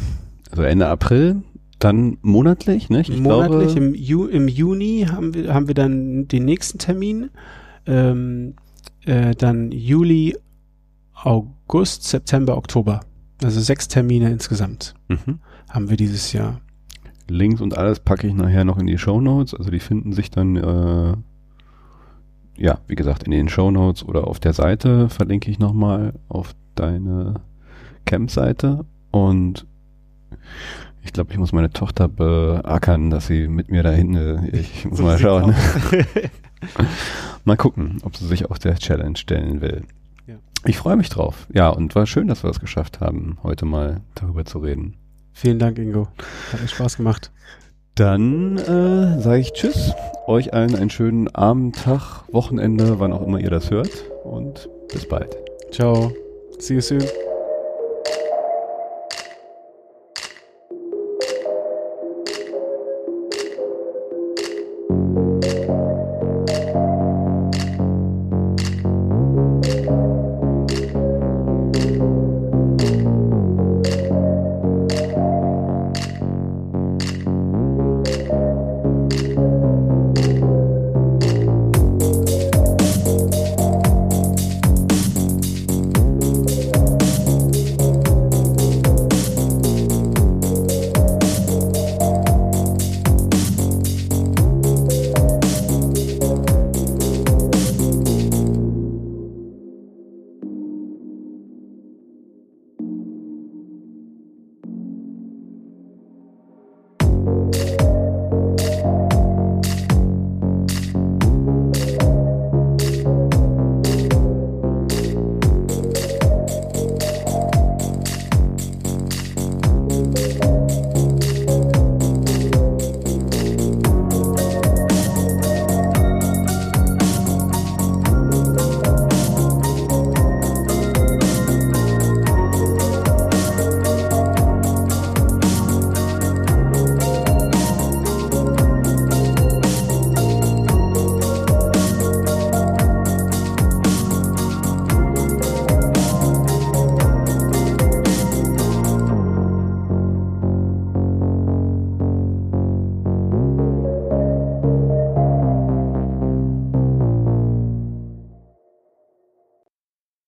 Also Ende April, dann monatlich, ne? Monatlich, glaube, im Juni haben wir dann den nächsten Termin. Dann Juli, August, September, Oktober. Also 6 Termine insgesamt haben wir dieses Jahr. Links und alles packe ich nachher noch in die Shownotes. Also die finden sich dann, wie gesagt, in den Shownotes oder auf der Seite. Verlinke ich nochmal auf deine Campseite, und ich glaube, ich muss meine Tochter beackern, dass sie mit mir dahin. Ich muss so mal schauen. Mal gucken, ob sie sich auch der Challenge stellen will. Ja. Ich freue mich drauf. Ja, und war schön, dass wir es geschafft haben, heute mal darüber zu reden. Vielen Dank, Ingo. Hat mir Spaß gemacht. Dann sage ich Tschüss. Euch allen einen schönen Abend, Tag, Wochenende, wann auch immer ihr das hört. Und bis bald. Ciao. See you soon.